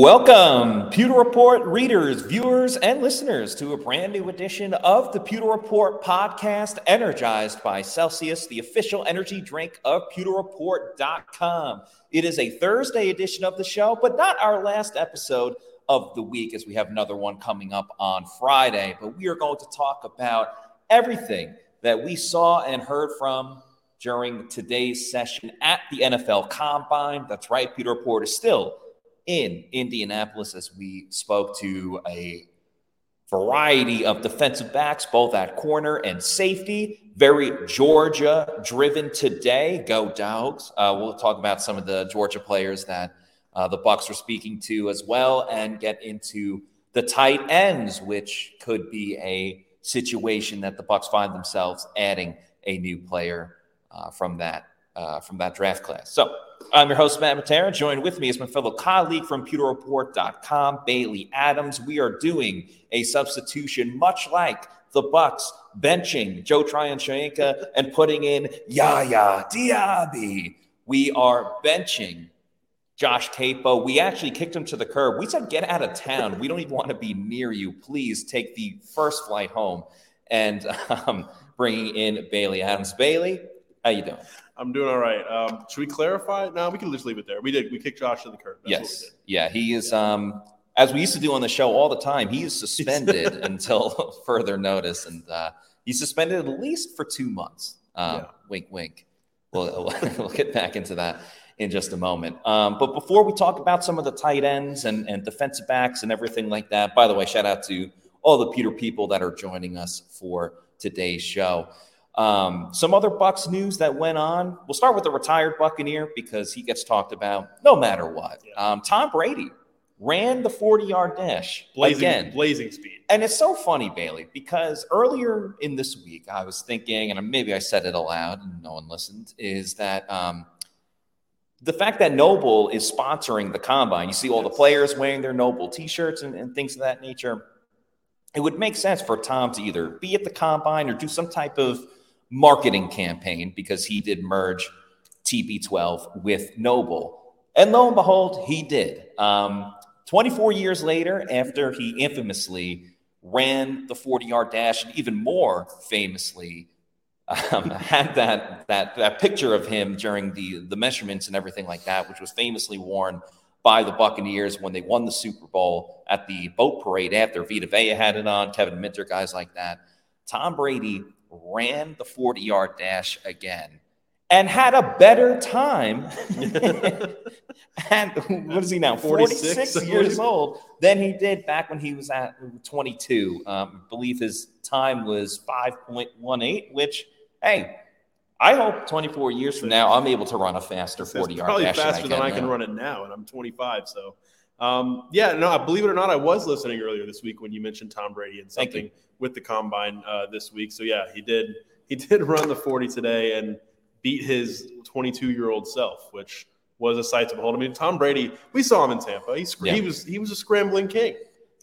Welcome, Pewter Report readers, viewers, and listeners to a brand new edition of the Pewter Report podcast, energized by Celsius, the official energy drink of pewterreport.com. It is a Thursday edition of the show, but not our last episode of the week, as we have another one coming up on Friday. But we are going to talk about everything that we saw and heard from during today's session at the NFL Combine. That's right, Pewter Report is still in Indianapolis, as we spoke to a variety of defensive backs, both at corner and safety. Very Georgia-driven today. Go Dogs. We'll talk about some of the Georgia players that the Bucks are speaking to as well, and get into the tight ends, which could be a situation that the Bucks find themselves adding a new player from that draft class. So I'm your host, Matt Matera. Joined with me is my fellow colleague from pewterreport.com, Bailey Adams. We are doing a substitution, much like the Bucks benching Joe Tryon-Chainka and putting in Yaya Diaby. We are benching Josh Capo. We actually kicked him to the curb. We said, get out of town. We don't even want to be near you. Please take the first flight home. And bringing in Bailey Adams. Bailey, how you doing? I'm doing all right. Should we clarify? No, we can just leave it there. We kicked Josh to the curb. That's yes. What we did. Yeah, he is, as we used to do on the show all the time, he is suspended until further notice. And he's suspended at least for 2 months. Yeah. Wink, wink. We'll get back into that in just a moment. But before we talk about some of the tight ends and defensive backs and everything like that, by the way, shout out to all the Pewter people that are joining us for today's show. Some other Bucs news that went on. We'll start with the retired Buccaneer, because he gets talked about no matter what. Tom Brady ran the 40-yard dash again. Blazing speed. And it's so funny, Bailey, because earlier in this week I was thinking, and maybe I said it aloud and no one listened, is that the fact that Noble is sponsoring the Combine. You see all the players wearing their Noble T-shirts and things of that nature. It would make sense for Tom to either be at the Combine or do some type of marketing campaign, because he did merge TB12 with Noble. And lo and behold, he did. 24 years later, after he infamously ran the 40-yard dash, and even more famously had that picture of him during the measurements and everything like that, which was famously worn by the Buccaneers when they won the Super Bowl at the boat parade after. Vita Vea had it on, Kevin Minter, guys like that. Tom Brady ran the 40-yard dash again and had a better time at, what is he now, 46 years old, than he did back when he was at 22. I believe his time was 5.18, which, hey, I hope 24 years from now I'm able to run a faster 40-yard dash. Probably faster than I can run it now, and I'm 25, so. Believe it or not, I was listening earlier this week when you mentioned Tom Brady and something with the Combine this week. So, yeah, he did run the 40 today and beat his 22-year-old self, which was a sight to behold. I mean, Tom Brady, we saw him in Tampa. He was a scrambling king.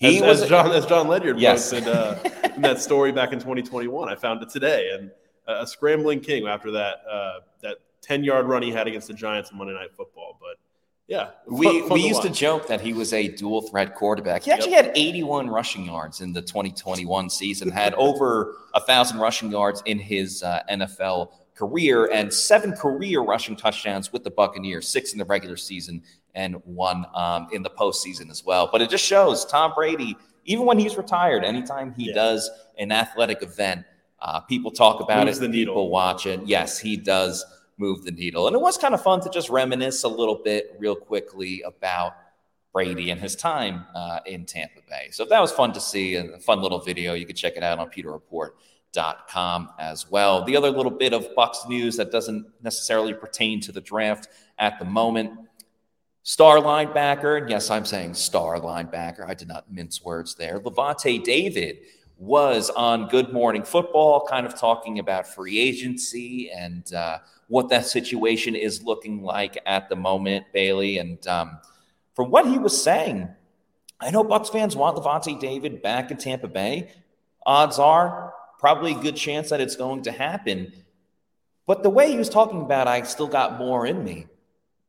As John Ledyard posted in that story back in 2021. I found it today. And a scrambling king after that 10-yard run he had against the Giants in Monday Night Football. But, yeah, we used to joke that he was a dual-threat quarterback. He actually had 81 rushing yards in the 2021 season, had over 1,000 rushing yards in his NFL career, and 7 career rushing touchdowns with the Buccaneers, 6 in the regular season and 1 in the postseason as well. But it just shows Tom Brady, even when he's retired, anytime he does an athletic event, people talk about it, people watch it. Yes, he does move the needle. And it was kind of fun to just reminisce a little bit real quickly about Brady and his time in Tampa Bay. So that was fun to see, and a fun little video. You can check it out on pewterreport.com as well. The other little bit of Bucs news that doesn't necessarily pertain to the draft at the moment, star linebacker, and yes, I'm saying star linebacker, I did not mince words there, Lavonte David was on Good Morning Football kind of talking about free agency and what that situation is looking like at the moment, Bailey. And from what he was saying, I know Bucs fans want Lavonte David back in Tampa Bay. Odds are probably a good chance that it's going to happen. But the way he was talking about, I still got more in me.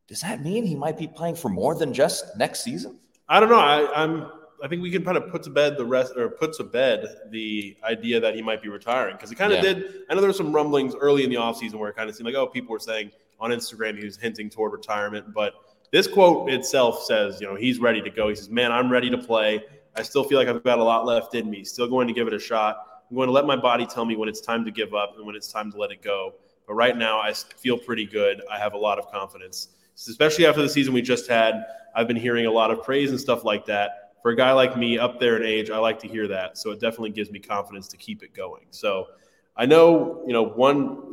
Does that mean he might be playing for more than just next season? I don't know. I think we can kind of put to bed the rest, or put to bed the idea that he might be retiring, because it kind of did. I know there were some rumblings early in the offseason where it kind of seemed like, oh, people were saying on Instagram he was hinting toward retirement. But this quote itself says, you know, he's ready to go. He says, man, I'm ready to play. I still feel like I've got a lot left in me. Still going to give it a shot. I'm going to let my body tell me when it's time to give up and when it's time to let it go. But right now I feel pretty good. I have a lot of confidence, especially after the season we just had. I've been hearing a lot of praise and stuff like that. For a guy like me up there in age, I like to hear that. So it definitely gives me confidence to keep it going. So I know, you know,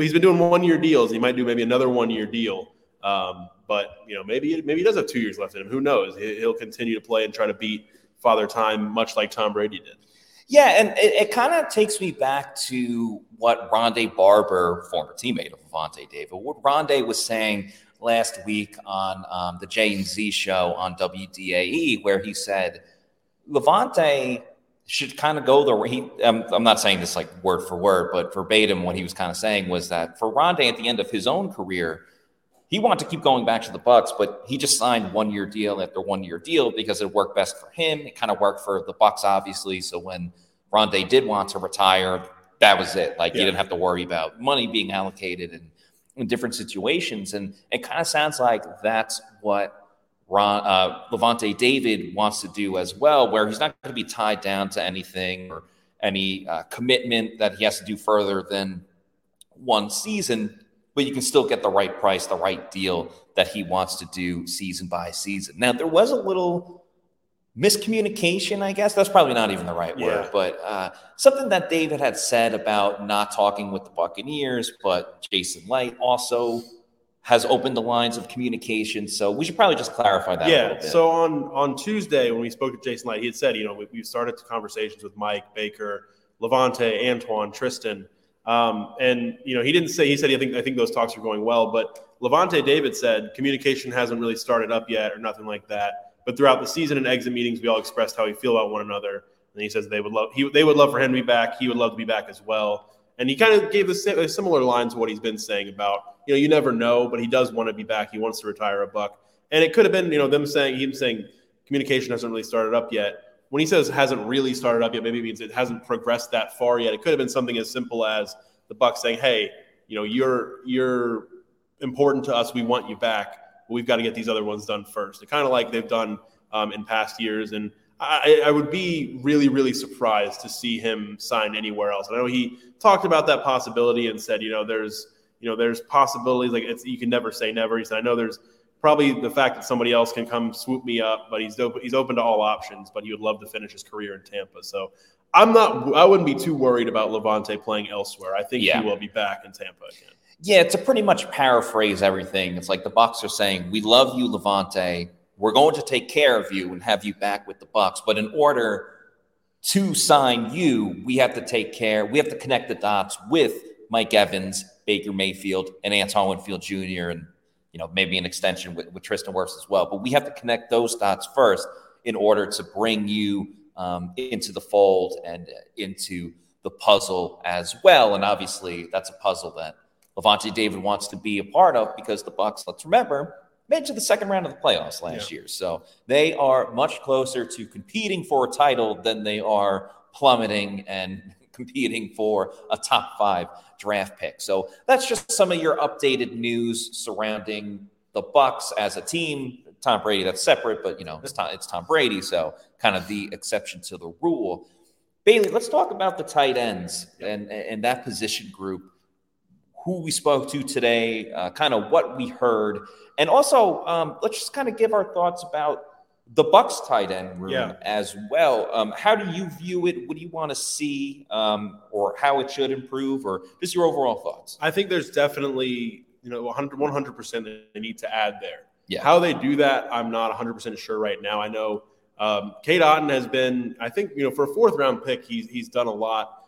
he's been doing 1-year deals. He might do maybe another 1-year deal. But, you know, maybe he does have 2 years left in him. Who knows? He'll continue to play and try to beat Father Time, much like Tom Brady did. Yeah, and it kind of takes me back to what Rondé Barber, former teammate of Lavonte David, what Rondé was saying last week on the J&Z show on WDAE, where he said Lavonte should kind of go I'm not saying this like word for word, but verbatim what he was kind of saying was that for Rondé at the end of his own career, he wanted to keep going back to the Bucks, but he just signed 1-year deal after 1-year deal because it worked best for him. It kind of worked for the Bucks, obviously. So when Rondé did want to retire, that was it. Like, you didn't have to worry about money being allocated and in different situations. And it kind of sounds like that's what Lavonte David wants to do as well, where he's not going to be tied down to anything or any commitment that he has to do further than one season, but you can still get the right price, the right deal that he wants to do season by season. Now, there was a little miscommunication, I guess. That's probably not even the right word, but something that David had said about not talking with the Buccaneers, but Jason Light also has opened the lines of communication. So we should probably just clarify that a little bit. So on Tuesday, when we spoke to Jason Light, he had said, you know, we've started conversations with Mike, Baker, Lavonte, Antoine, Tristan. And, you know, he didn't say, he said, I think those talks are going well, but Lavonte David said communication hasn't really started up yet or nothing like that. But throughout the season and exit meetings, we all expressed how we feel about one another. And he says they would love for him to be back. He would love to be back as well. And he kind of gave a similar line to what he's been saying about, you know, you never know, but he does want to be back. He wants to retire a Buck. And it could have been, you know, him saying communication hasn't really started up yet. When he says hasn't really started up yet, maybe it means it hasn't progressed that far yet. It could have been something as simple as the Bucks saying, hey, you know, you're important to us. We want you back. We've got to get these other ones done first. It's kind of like they've done in past years. And I would be really, really surprised to see him sign anywhere else. And I know he talked about that possibility and said, there's possibilities. Like, you can never say never. He said, I know there's probably the fact that somebody else can come swoop me up, but he's open to all options, but he would love to finish his career in Tampa. So I wouldn't be too worried about Lavonte playing elsewhere. I think he will be back in Tampa again. Yeah, to pretty much paraphrase everything, it's like the Bucks are saying, we love you, Lavonte. We're going to take care of you and have you back with the Bucks. But in order to sign you, we have to connect the dots with Mike Evans, Baker Mayfield, and Antoine Winfield Jr. and, you know, maybe an extension with Tristan Wirfs as well. But we have to connect those dots first in order to bring you into the fold and into the puzzle as well. And obviously that's a puzzle that Lavonte David wants to be a part of, because the Bucks, let's remember, made it to the second round of the playoffs last year. So they are much closer to competing for a title than they are plummeting and competing for a top 5 draft pick. So that's just some of your updated news surrounding the Bucks as a team. Tom Brady, that's separate, but, you know, it's Tom Brady, so kind of the exception to the rule. Bailey, let's talk about the tight ends and that position group. Who we spoke to today, kind of what we heard. And also, let's just kind of give our thoughts about the Bucks tight end room as well. How do you view it? What do you want to see, or how it should improve, or just your overall thoughts? I think there's definitely, 100% they need to add there. Yeah. How they do that, I'm not 100% sure right now. I know Cade Otton has been, I think, for a 4th-round pick, he's done a lot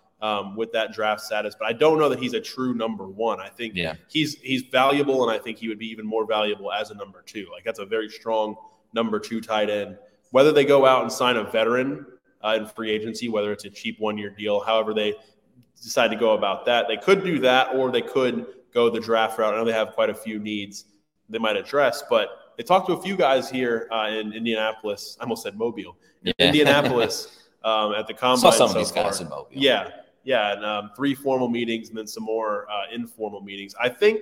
with that draft status, but I don't know that he's a true number one. I think he's valuable, and I think he would be even more valuable as a number 2. Like, that's a very strong number 2 tight end. Whether they go out and sign a veteran in free agency, whether it's a cheap 1-year deal, however they decide to go about that, they could do that, or they could go the draft route. I know they have quite a few needs they might address, but I talked to a few guys here in Indianapolis. I almost said Mobile. Yeah. Indianapolis at the Combine. Saw some of these guys in Mobile. Yeah. Yeah, and 3 formal meetings and then some more informal meetings. I think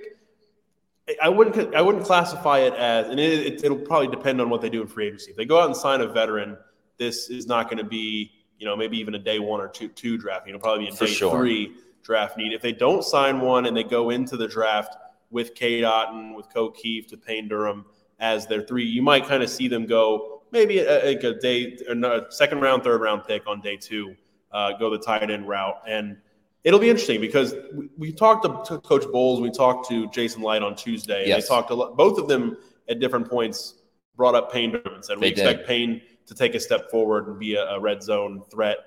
I wouldn't classify it as, and it'll probably depend on what they do in free agency. If they go out and sign a veteran, this is not going to be, maybe even a day 1 or two draft. It'll probably be a day 3 draft need. If they don't sign one and they go into the draft with Cade Otton, with Ko'Keefe, to Payne Durham as their 3, you might kind of see them go maybe a day, a second round, third round pick on day 2. Go the tight end route. And it'll be interesting because we talked to Coach Bowles. We talked to Jason Light on Tuesday. And they talked a lot. Both of them at different points brought up Payne Durham and said, expect Payne to take a step forward and be a red zone threat.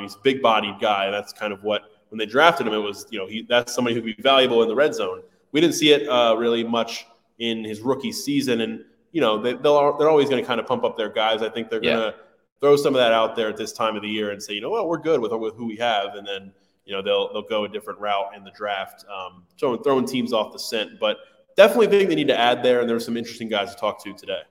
He's a big bodied guy. That's kind of what, when they drafted him, it was, that's somebody who'd be valuable in the red zone. We didn't see it really much in his rookie season. And, they're always going to kind of pump up their guys. I think they're going to throw some of that out there at this time of the year and say, we're good with who we have. And then, they'll go a different route in the draft, throwing teams off the scent. But definitely think they need to add there, and there's some interesting guys to talk to today.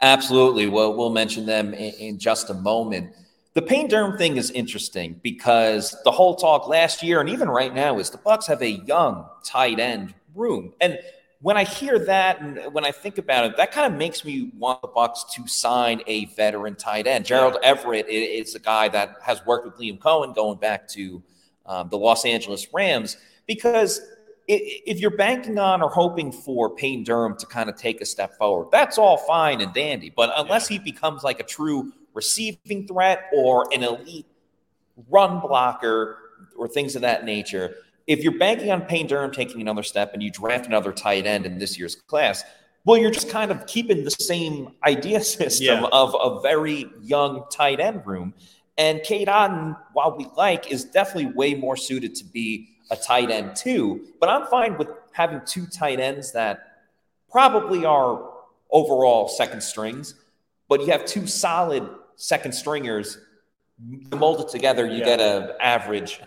Absolutely. Well, we'll mention them in just a moment. The Payne Durham thing is interesting because the whole talk last year and even right now is the Bucs have a young tight end room. And when I hear that and when I think about it, that kind of makes me want the Bucs to sign a veteran tight end. Gerald Everett is a guy that has worked with Liam Coen going back to the Los Angeles Rams, because if you're banking on or hoping for Payne Durham to kind of take a step forward, that's all fine and dandy. But unless he becomes like a true receiving threat or an elite run blocker or things of that nature – if you're banking on Payne Durham taking another step and you draft another tight end in this year's class, well, you're just kind of keeping the same idea system of a very young tight end room. And Cade Otton, while we like, is definitely way more suited to be a tight end too. But I'm fine with having 2 tight ends that probably are overall second strings, but you have 2 solid second stringers. Mold it together, you get an average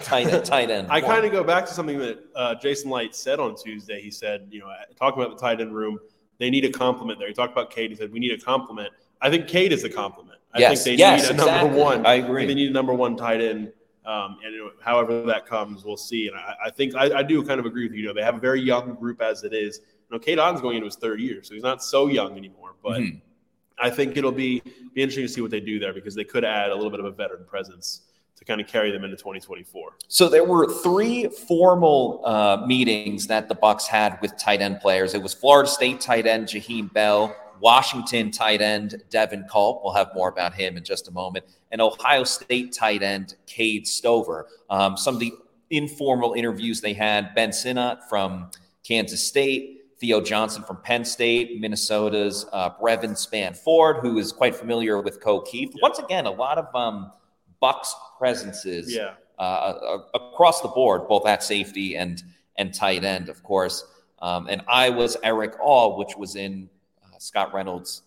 tight end. I kind of go back to something that Jason Light said on Tuesday. He said, talking about the tight end room, they need a compliment there. He talked about Cade. He said, we need a compliment. I think Cade is the compliment. I think they need a number 1. I agree. They need a number 1 tight end. And however that comes, we'll see. And I think I do kind of agree with you. They have a very young group as it is. Cade Otton's going into his 3rd year, so he's not so young anymore. But I think it'll be interesting to see what they do there, because they could add a little bit of a veteran presence to kind of carry them into 2024. So there were 3 formal meetings that the Bucs had with tight end players. It was Florida State tight end Jaheim Bell, Washington tight end Devin Culp — we'll have more about him in just a moment — and Ohio State tight end Cade Stover. Some of the informal interviews they had: Ben Sinnott from Kansas State, Theo Johnson from Penn State, Minnesota's Brevin Spanford, who is quite familiar with Ko'Keefe. Yeah. Once again, a lot of Bucs presences across the board, both at safety and tight end, of course. And Iowa's Eric All, which was in Scott Reynolds'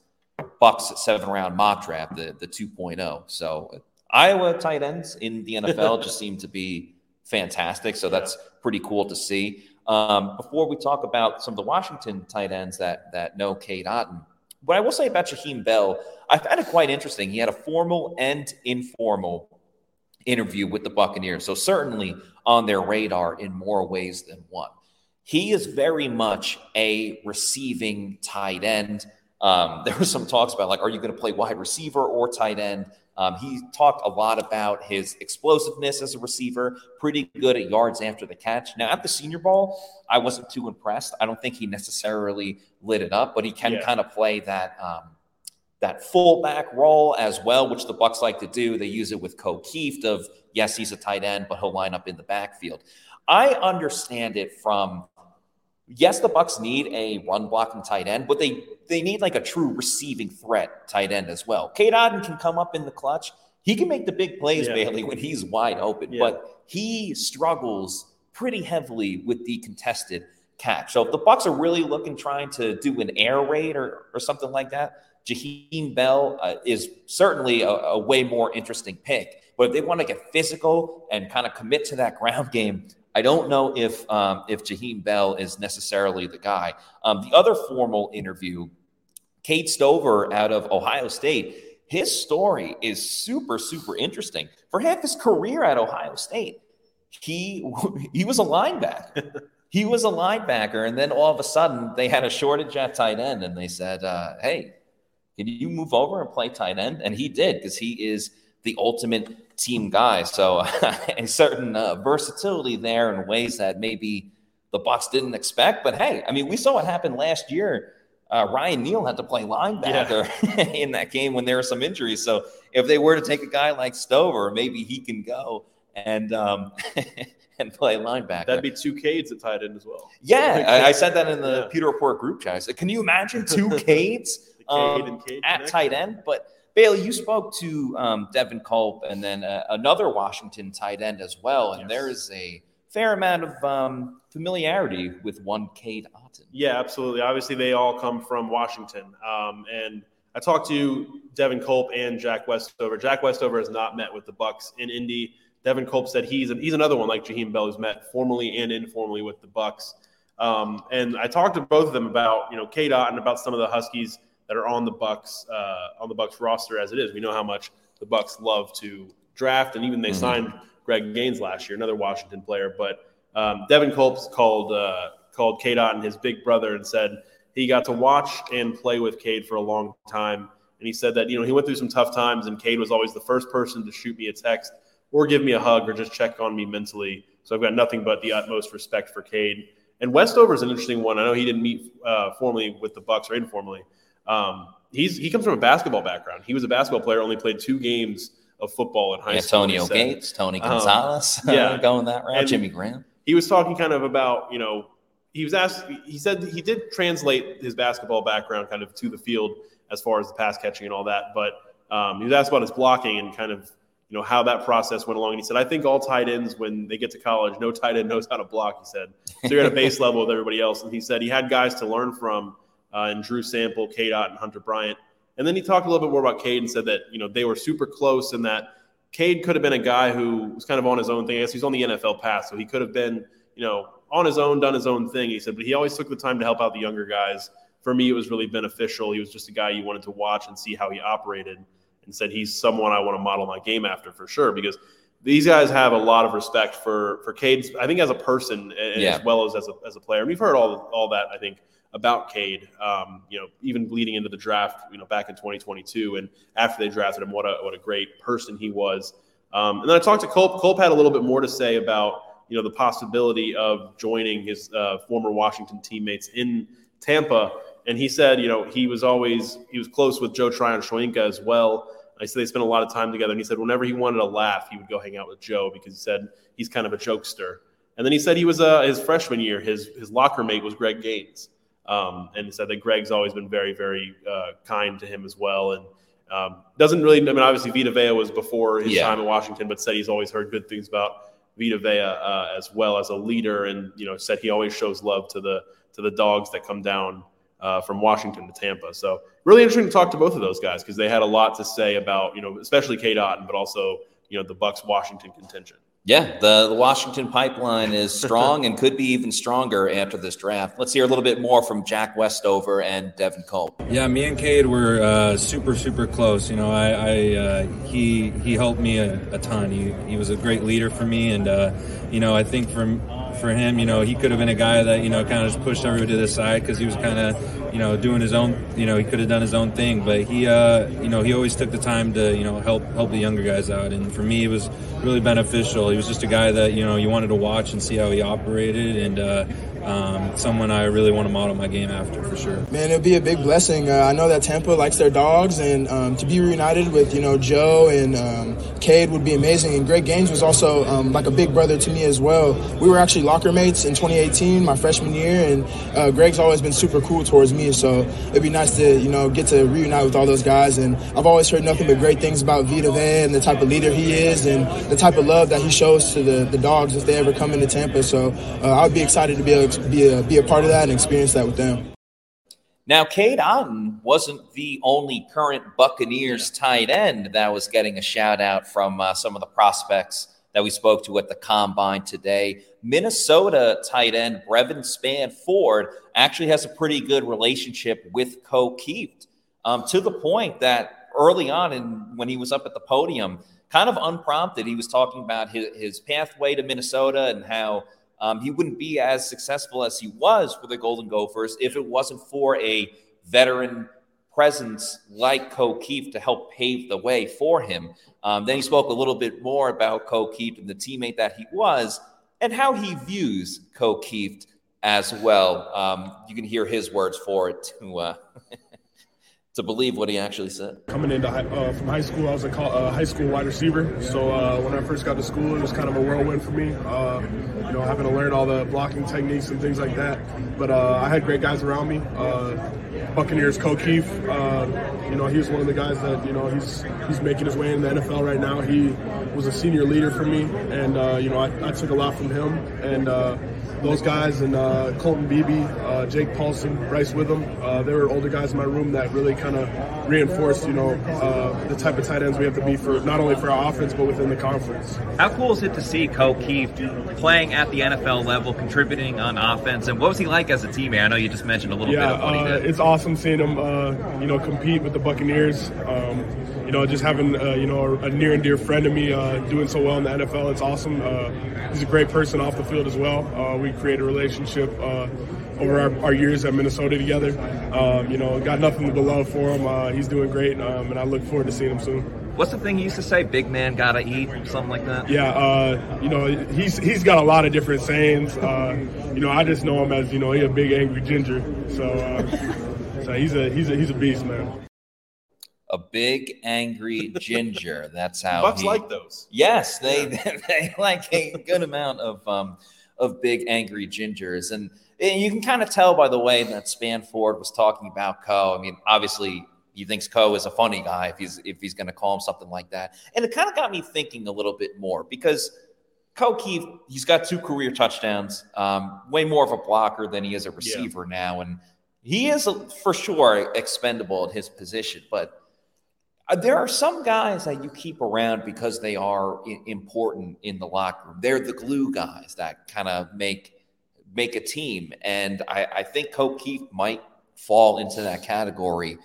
Bucs 7-round mock draft, the 2.0. So Iowa tight ends in the NFL just seem to be fantastic. So that's pretty cool to see. Before we talk about some of the Washington tight ends that know Cade Otton, what I will say about Jaheim Bell, I found it quite interesting. He had a formal and informal interview with the Buccaneers, so certainly on their radar in more ways than one. He is very much a receiving tight end. There were some talks about, are you going to play wide receiver or tight end? He talked a lot about his explosiveness as a receiver, pretty good at yards after the catch. Now, at the Senior Bowl, I wasn't too impressed. I don't think he necessarily lit it up, but he can kind of play that fullback role as well, which the Bucs like to do. They use it with Ko'Keefe of, yes, he's a tight end, but he'll line up in the backfield. I understand it from, yes, the Bucs need a run-blocking tight end, but they need a true receiving threat tight end as well. Cade Otton can come up in the clutch. He can make the big plays, Bailey, when he's wide open, but he struggles pretty heavily with the contested catch. So if the Bucs are really trying to do an air raid or something like that, Jaheim Bell is certainly a way more interesting pick. But if they want to get physical and kind of commit to that ground game, I don't know if Jaheim Bell is necessarily the guy. The other formal interview Cade Stover out of Ohio State, his story is super, super interesting. For half his career at Ohio State, he was a linebacker. He was a linebacker, and then all of a sudden they had a shortage at tight end, and they said, hey, can you move over and play tight end? And he did, because he is the ultimate team guy. So a certain versatility there in ways that maybe the Bucs didn't expect. But, hey, I mean, we saw what happened last year. Ryan Neal had to play linebacker in that game when there were some injuries. So if they were to take a guy like Stover, maybe he can go and and play linebacker. That'd be two Cades at tight end as well. Yeah, I said that in the Pewter Report group chat. I said, can you imagine two Cades at tight end? But, Bailey, you spoke to Devin Culp and then another Washington tight end as well, and there is a fair amount of familiarity with one Cade Otton. Yeah, absolutely. Obviously, they all come from Washington. And I talked to Devin Culp and Jack Westover. Jack Westover has not met with the Bucs in Indy. Devin Culp said he's another one like Jaheim Bell who's met formally and informally with the Bucs. And I talked to both of them about, Cade Otton and about some of the Huskies that are on the Bucs roster as it is. We know how much the Bucs love to draft, and even they signed Greg Gaines last year, another Washington player. But Devin Culp's called Cade Otton his big brother and said he got to watch and play with Cade for a long time. And he said that, he went through some tough times, and Cade was always the first person to shoot me a text or give me a hug or just check on me mentally. So I've got nothing but the utmost respect for Cade. And Westover's an interesting one. I know he didn't meet formally with the Bucs or informally. He comes from a basketball background. He was a basketball player, only played 2 games of football in high school. Antonio Gates, Tony Gonzalez, going that route, Jimmy Graham. He was talking kind of about, he was asked, he said he did translate his basketball background kind of to the field as far as the pass catching and all that. But he was asked about his blocking and kind of, how that process went along. And he said, I think all tight ends, when they get to college, no tight end knows how to block, he said. So you're at a base level with everybody else. And he said he had guys to learn from. And Drew Sample, Cade Otton, and Hunter Bryant. And then he talked a little bit more about Cade and said that, they were super close and that Cade could have been a guy who was kind of on his own thing. I guess he's on the NFL path, so he could have been, on his own, done his own thing. He said, but he always took the time to help out the younger guys. For me, it was really beneficial. He was just a guy you wanted to watch and see how he operated, and said he's someone I want to model my game after for sure, because these guys have a lot of respect for Cade, I think, as a person as well as a player. And we've heard all that, I think, about Cade, even leading into the draft, back in 2022, and after they drafted him, what a great person he was. And then I talked to Culp. Culp had a little bit more to say about, the possibility of joining his former Washington teammates in Tampa. And he said, he was close with Joe Tryon Shoinka as well. I said they spent a lot of time together. And he said whenever he wanted a laugh, he would go hang out with Joe, because he said he's kind of a jokester. And then he said he was his freshman year, his locker mate was Greg Gaines. And said that Greg's always been very, very kind to him as well. And doesn't really – I mean, obviously Vita Vea was before his time in Washington, but said he's always heard good things about Vita Vea as well as a leader, and, said he always shows love to the dogs that come down from Washington to Tampa. So really interesting to talk to both of those guys, because they had a lot to say about, especially Cade Otton, but also, the Bucs-Washington contention. Yeah, the Washington pipeline is strong and could be even stronger after this draft. Let's hear a little bit more from Jack Westover and Devin Culp. Yeah, me and Cade were super, super close. He helped me a ton. He was a great leader for me, and I think for him, he could have been a guy that kind of just pushed everybody to the side, because he was kind of doing his own. He could have done his own thing, but he he always took the time to help the younger guys out, and for me it was really beneficial. He was just a guy that, you wanted to watch and see how he operated, and someone I really want to model my game after for sure. Man, it'd be a big blessing. I know that Tampa likes their dogs, and to be reunited with, Joe and Cade would be amazing. And Greg Gaines was also like a big brother to me as well. We were actually locker mates in 2018, my freshman year, and Greg's always been super cool towards me. So it'd be nice to, get to reunite with all those guys. And I've always heard nothing but great things about Vita Vea and the type of leader he is and the type of love that he shows to the dogs if they ever come into Tampa. So I'd be excited to be able to be a part of that and experience that with them. Now, Cade Otton wasn't the only current Buccaneers tight end that was getting a shout out from some of the prospects that we spoke to at the Combine today. Minnesota tight end Brevin Spann Ford actually has a pretty good relationship with Ko'Keefe. to the point that early on in when he was up at the podium, kind of unprompted, he was talking about his pathway to Minnesota and how he wouldn't be as successful as he was for the Golden Gophers if it wasn't for a veteran presence like Ko'Keefe to help pave the way for him. Then he spoke a little bit more about Ko'Keefe and the teammate that he was and how he views Ko'Keefe as well. You can hear his words for it to believe what he actually said. Coming into from high school, I was a high school wide receiver. So when I first got to school, it was kind of a whirlwind for me. Having to learn all the blocking techniques and things like that. But I had great guys around me. Buccaneers Ko'Keefe, he was one of the guys that, he's making his way in the NFL right now. He was a senior leader for me, and I took a lot from him and those guys, and Colton Beebe, Jake Paulson, Bryce Witham. They were older guys in my room that really kind of reinforced, the type of tight ends we have to be for not only for our offense, but within the conference. How cool is it to see Ko'Keefe playing at the NFL level, contributing on offense? And what was he like as a teammate? I know you just mentioned a little bit of what he did. It's awesome seeing him, compete with the Buccaneers. Just having, a near and dear friend to me doing so well in the NFL, it's awesome. He's a great person off the field as well. We create a relationship over our years at Minnesota together. Got nothing but love for him. He's doing great, and I look forward to seeing him soon. What's the thing he used to say? Big man gotta eat, something like that. Yeah, he's got a lot of different sayings. I just know him as he's a big angry ginger. So, so he's a beast, man. A big angry ginger. That's how Bucks like those. Yes, they like a good amount of big angry gingers, and you can kind of tell by the way that Spanford was talking about Coe. I mean, obviously. He thinks Coe is a funny guy if he's going to call him something like that. And it kind of got me thinking a little bit more because Ko'Keefe, he's got 2 career touchdowns, way more of a blocker than he is a receiver now. And he is for sure expendable at his position. But there are some guys that you keep around because they are important in the locker room. They're the glue guys that kind of make a team. And I think Ko'Keefe might fall into that category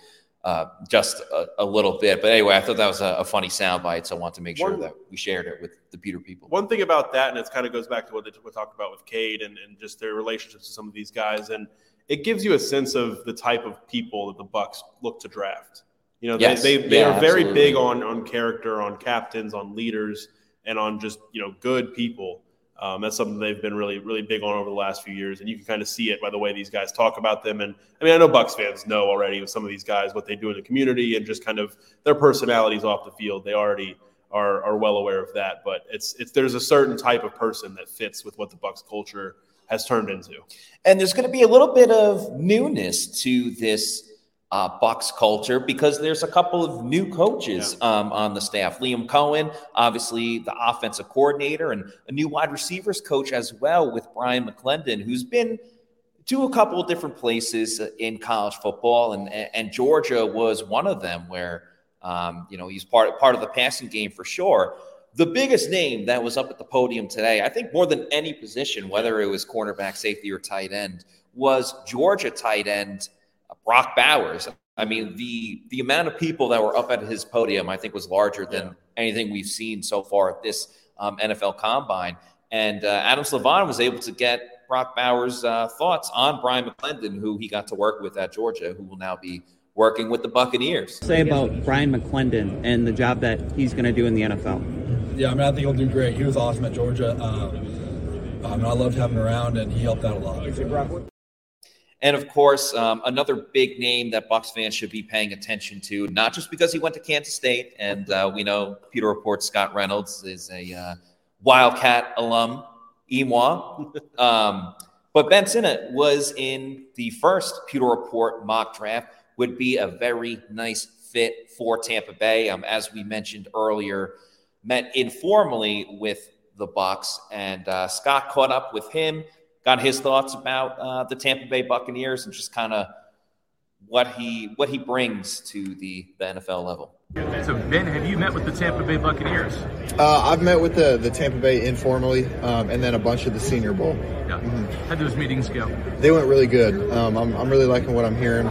just a little bit. But anyway, I thought that was a funny soundbite, so I want to make sure that we shared it with the Peter people. One thing about that, and it kind of goes back to what we talked about with Cade and just their relationships with some of these guys, and it gives you a sense of the type of people that the Bucks look to draft. They are very big on character, on captains, on leaders, and on just good people. That's something they've been really, really big on over the last few years. And you can kind of see it by the way these guys talk about them. And I mean, I know Bucks fans know already with some of these guys, what they do in the community and just kind of their personalities off the field. They already are well aware of that, but there's a certain type of person that fits with what the Bucks culture has turned into. And there's going to be a little bit of newness to this Bucks culture because there's a couple of new coaches on the staff. Liam Coen, obviously the offensive coordinator, and a new wide receivers coach as well with Brian McClendon, who's been to a couple of different places in college football, and Georgia was one of them where he's part of the passing game for sure. The biggest name that was up at the podium today, I think more than any position, whether it was cornerback, safety, or tight end, was Georgia tight end Brock Bowers. I mean, the amount of people that were up at his podium, I think, was larger than anything we've seen so far at this NFL Combine. And Adam Slavon was able to get Brock Bowers' thoughts on Brian McClendon, who he got to work with at Georgia, who will now be working with the Buccaneers. Say about Brian McClendon and the job that he's going to do in the NFL. Yeah, I mean, I think he'll do great. He was awesome at Georgia. I loved having him around, and he helped out a lot. And, of course, another big name that Bucs fans should be paying attention to, not just because he went to Kansas State, and we know Peter reports Scott Reynolds is a Wildcat alum, but Ben Sinnott was in the first Peter Report mock draft, would be a very nice fit for Tampa Bay. As we mentioned earlier, met informally with the Bucs, and Scott caught up with him. Got his thoughts about the Tampa Bay Buccaneers and just kind of what he brings to the NFL level. So, Ben, have you met with the Tampa Bay Buccaneers? I've met with the Tampa Bay informally, and then a bunch of the Senior Bowl. Yeah. Mm-hmm. How'd those meetings go? They went really good. I'm really liking what I'm hearing.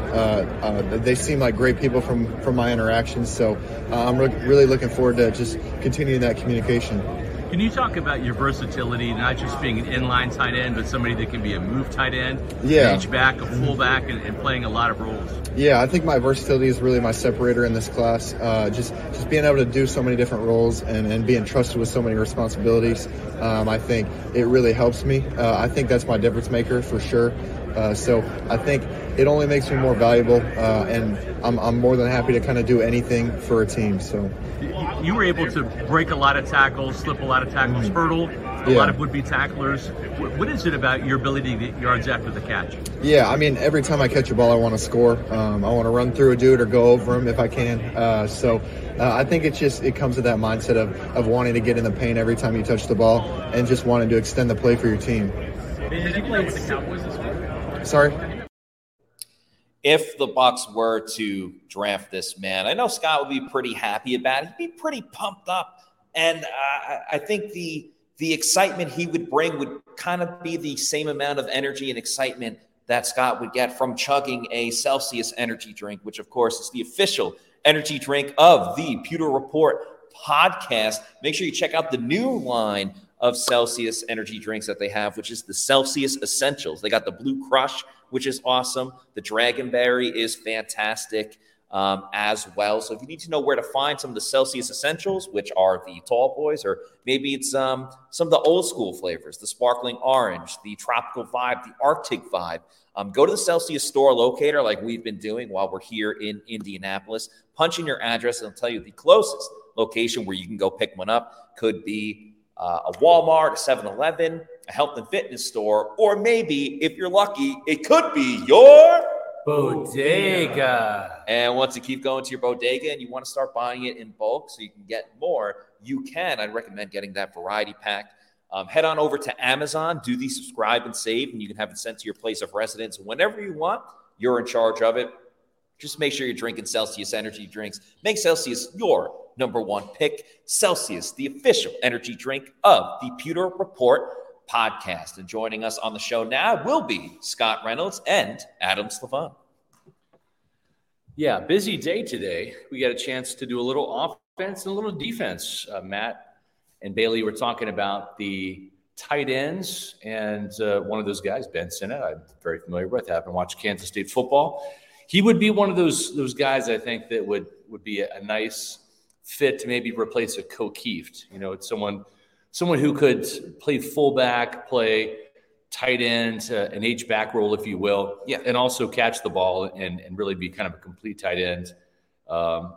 They seem like great people from my interactions, so I'm really looking forward to just continuing that communication. Can you talk about your versatility, not just being an inline tight end, but somebody that can be a move tight end, H-back, a fullback, and playing a lot of roles? Yeah, I think my versatility is really my separator in this class. Just being able to do so many different roles and being trusted with so many responsibilities, I think it really helps me. I think that's my difference maker for sure. So I think it only makes me more valuable, and I'm more than happy to kind of do anything for a team. So you were able to break a lot of tackles, slip a lot of tackles, hurdle a lot of would-be tacklers. What is it about your ability to get yards after the catch? Yeah, I mean, every time I catch a ball, I want to score. I want to run through a dude or go over him if I can. I think it comes with that mindset of wanting to get in the paint every time you touch the ball and just wanting to extend the play for your team. Did you play with the Cowboys this week? Sorry? If the Bucs were to draft this man, I know Scott would be pretty happy about it. He'd be pretty pumped up. And I think the excitement he would bring would kind of be the same amount of energy and excitement that Scott would get from chugging a Celsius energy drink, which, of course, is the official energy drink of the Pewter Report podcast. Make sure you check out the new line of Celsius energy drinks that they have, which is the Celsius Essentials. They got the Blue Crush, which is awesome. The Dragonberry is fantastic as well. So if you need to know where to find some of the Celsius Essentials, which are the tall boys, or maybe it's some of the old school flavors, the sparkling orange, the tropical vibe, the Arctic vibe, go to the Celsius store locator like we've been doing while we're here in Indianapolis. Punch in your address, and it'll tell you the closest location where you can go pick one up. Could be a Walmart, a 7-Eleven, a health and fitness store, or maybe, if you're lucky, it could be your bodega. And once you keep going to your bodega and you want to start buying it in bulk so you can get more, you can. I'd recommend getting that variety pack. Head on over to Amazon, do the subscribe and save, and you can have it sent to your place of residence whenever you want. You're in charge of it. Just make sure you're drinking Celsius energy drinks. Make Celsius your number one pick. Celsius, the official energy drink of the Pewter Report podcast. And joining us on the show now will be Scott Reynolds and Adam Slavon. Yeah, busy day today. We got a chance to do a little offense and a little defense. Matt and Bailey were talking about the tight ends, and one of those guys, Ben Sinnott, I'm very familiar with. I haven't watched Kansas State football. He would be one of those guys, I think, that would be a nice fit to maybe replace a Ko'Keefe. You know, it's someone who could play fullback, play tight end, an H-back role, if you will, and also catch the ball and really be kind of a complete tight end,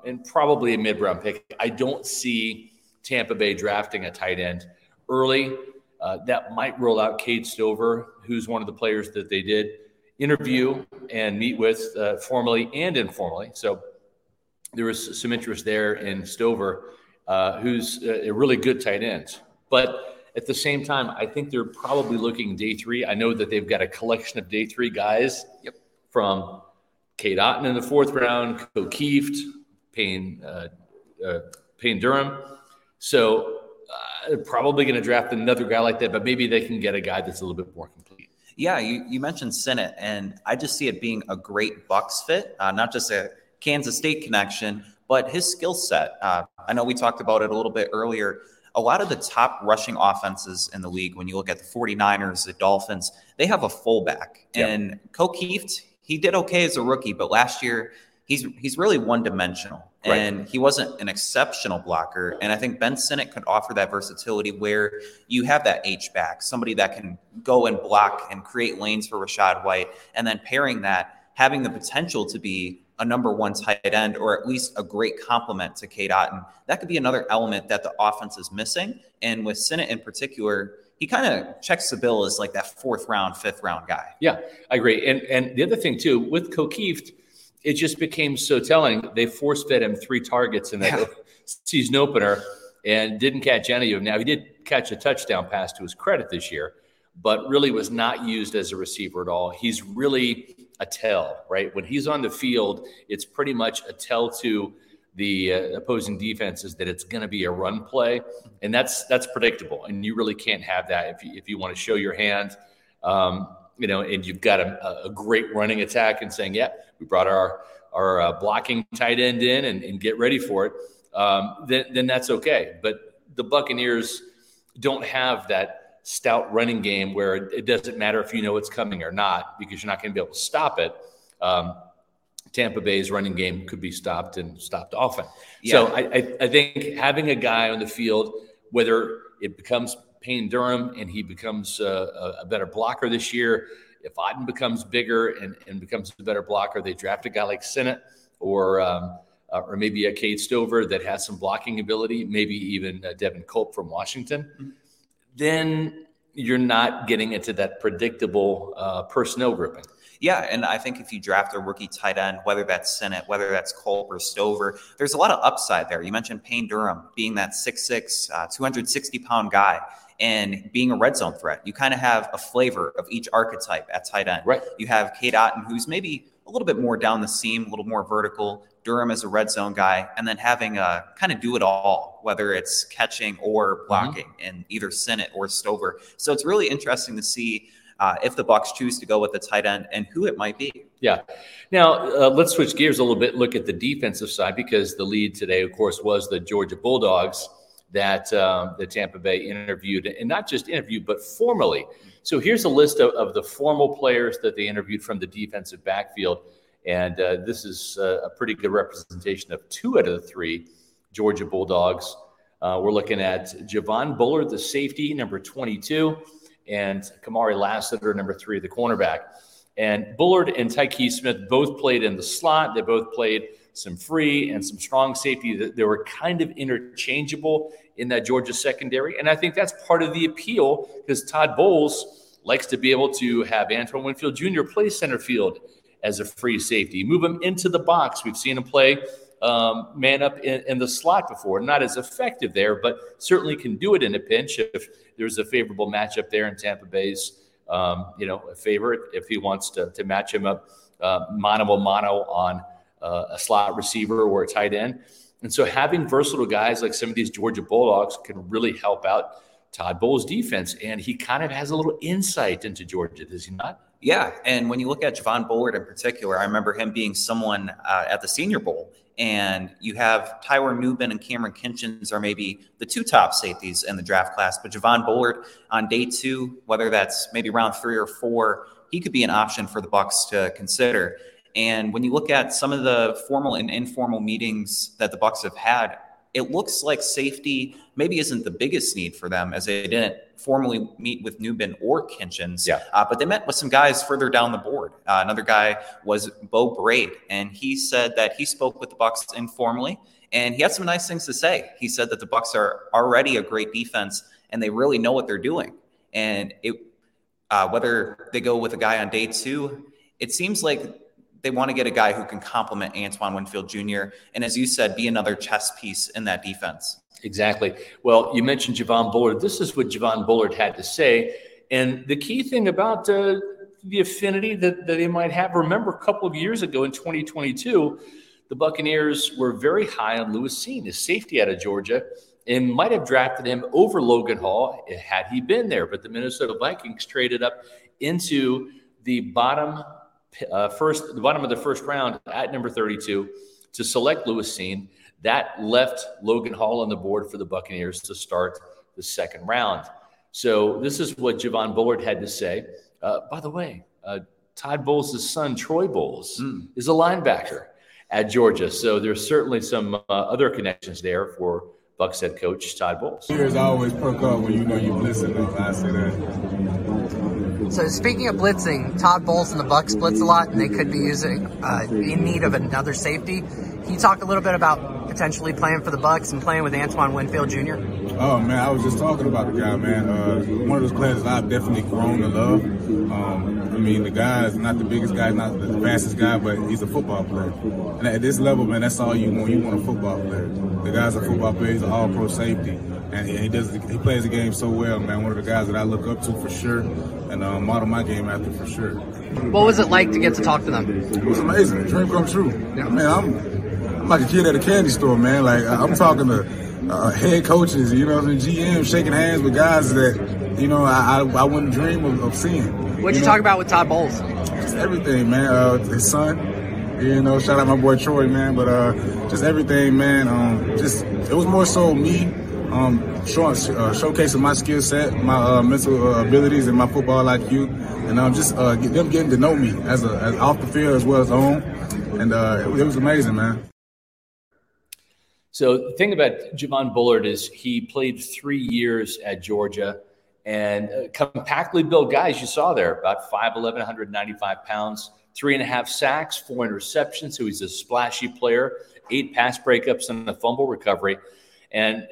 and probably a mid-round pick. I don't see Tampa Bay drafting a tight end early. That might rule out Cade Stover, who's one of the players that they did interview and meet with formally and informally. So there was some interest there in Stover, who's a really good tight end. But at the same time, I think they're probably looking day three. I know that they've got a collection of day three guys from Cade Otton in the fourth round, Ko'Keefe, Payne Durham. So they're probably going to draft another guy like that, but maybe they can get a guy that's a little bit more complete. Yeah, you mentioned Sinnott, and I just see it being a great Bucs fit, not just a Kansas State connection, but his skill set. I know we talked about it a little bit earlier. A lot of the top rushing offenses in the league, when you look at the 49ers, the Dolphins, they have a fullback. Yep. And Ko'Keefe, he did okay as a rookie, but last year he's really one-dimensional. Right. And he wasn't an exceptional blocker. And I think Ben Sinnott could offer that versatility where you have that H-back, somebody that can go and block and create lanes for Rachaad White, and then pairing that, having the potential to be a number one tight end, or at least a great complement to Cade Otton. That could be another element that the offense is missing. And with Sinnott in particular, he kind of checks the bill as like that fourth round, fifth round guy. Yeah, I agree. And the other thing too, with Ko'Keefe, it just became so telling. They force fed him three targets in that season opener and didn't catch any of them. Now, he did catch a touchdown pass to his credit this year, but really was not used as a receiver at all. He's really a tell, right? When he's on the field, it's pretty much a tell to the opposing defenses that it's going to be a run play, and that's predictable. And you really can't have that if you want to show your hand, you know, and you've got a great running attack and saying, yeah, we brought our blocking tight end in and get ready for it. Then that's okay. But the Buccaneers don't have that stout running game where it doesn't matter if you know it's coming or not, because you're not going to be able to stop it. Tampa Bay's running game could be stopped and stopped often. Yeah. So I think having a guy on the field, whether it becomes Payne Durham and he becomes a better blocker this year, if Otton becomes bigger and becomes a better blocker, they draft a guy like Sinnott or maybe a Cade Stover that has some blocking ability, maybe even Devin Culp from Washington, mm-hmm. Then you're not getting into that predictable personnel grouping. Yeah, and I think if you draft a rookie tight end, whether that's Sinnott, whether that's Culp or Stover, there's a lot of upside there. You mentioned Payne Durham being that 6'6", 260-pound guy and being a red zone threat. You kind of have a flavor of each archetype at tight end. Right. You have Cade Otton, who's maybe a little bit more down the seam, a little more vertical. Durham is a red zone guy, and then having a kind of do it all, whether it's catching or blocking, mm-hmm. in either Sinnott or Stover. So it's really interesting to see if the Bucs choose to go with the tight end and who it might be. Yeah. Now, let's switch gears a little bit, look at the defensive side, because the lead today, of course, was the Georgia Bulldogs that the Tampa Bay interviewed, and not just interviewed, but formally. So here's a list of the formal players that they interviewed from the defensive backfield, and this is a pretty good representation of two out of the three Georgia Bulldogs. We're looking at Javon Bullard, the safety, number 22, and Kamari Lassiter, number 3, the cornerback. And Bullard and Tykee Smith both played in the slot. They both played some free and some strong safety. They were kind of interchangeable in that Georgia secondary. And I think that's part of the appeal, because Todd Bowles likes to be able to have Antoine Winfield Jr. play center field as a free safety. Move him into the box. We've seen him play man up in the slot before. Not as effective there, but certainly can do it in a pinch if there's a favorable matchup there in Tampa Bay's, a favorite, if he wants to match him up mano-a-mano on a slot receiver or a tight end. And so having versatile guys like some of these Georgia Bulldogs can really help out Todd Bowles' defense. And he kind of has a little insight into Georgia, does he not? Yeah, and when you look at Javon Bullard in particular, I remember him being someone at the Senior Bowl. And you have Tyler Newbin and Cameron Kinchins are maybe the two top safeties in the draft class. But Javon Bullard on day 2, whether that's maybe round 3 or 4, he could be an option for the Bucs to consider. And when you look at some of the formal and informal meetings that the Bucs have had, it looks like safety maybe isn't the biggest need for them, as they didn't formally meet with Newbin or Kinchins, yeah. But they met with some guys further down the board. Another guy was Bo Braid, and he said that he spoke with the Bucs informally, and he had some nice things to say. He said that the Bucs are already a great defense, and they really know what they're doing. And whether they go with a guy on day 2, it seems like they want to get a guy who can complement Antoine Winfield Jr. And as you said, be another chess piece in that defense. Exactly. Well, you mentioned Javon Bullard. This is what Javon Bullard had to say. And the key thing about the affinity that they might have, remember a couple of years ago in 2022, the Buccaneers were very high on Lewis Seen, his safety out of Georgia, and might have drafted him over Logan Hall had he been there. But the Minnesota Vikings traded up into the bottom of the first round at number 32 to select Lewis Seen. That left Logan Hall on the board for the Buccaneers to start the second round. So this is what Javon Bullard had to say. By the way, Todd Bowles' son, Troy Bowles, is a linebacker at Georgia. So there's certainly some other connections there for Bucs head coach Todd Bowles. Players always perk up when you know you're blitzing them. I say that. So speaking of blitzing, Todd Bowles and the Bucs blitz a lot, and they could be using in need of another safety. Can you talk a little bit about potentially playing for the Bucs and playing with Antoine Winfield Jr.? Oh, man, I was just talking about the guy, man. One of those players that I've definitely grown to love. The guy is not the biggest guy, not the fastest guy, but he's a football player. And at this level, man, that's all you want. You want a football player. The guy's a football player. He's an all-pro safety. and he plays the game so well, man. One of the guys that I look up to for sure, and model my game after for sure. What was it like to get to talk to them? It was amazing, dream come true. Yeah. Man, I'm like a kid at a candy store, man. Like I'm talking to head coaches, you know, GMs, shaking hands with guys that, you know, I wouldn't dream of seeing. What'd you talk about with Todd Bowles? Just everything, man. His son. You know, shout out my boy Troy, man. But just everything, man. It was more so me showcasing my skill set, my mental abilities, and my football IQ, and them getting to know me as off the field as well as on. And it was amazing, man. So the thing about Javon Bullard is he played 3 years at Georgia and compactly built guys. You saw there about 5'11", 195 pounds. 3.5 sacks, 4 interceptions, so he's a splashy player, 8 pass breakups and a fumble recovery. And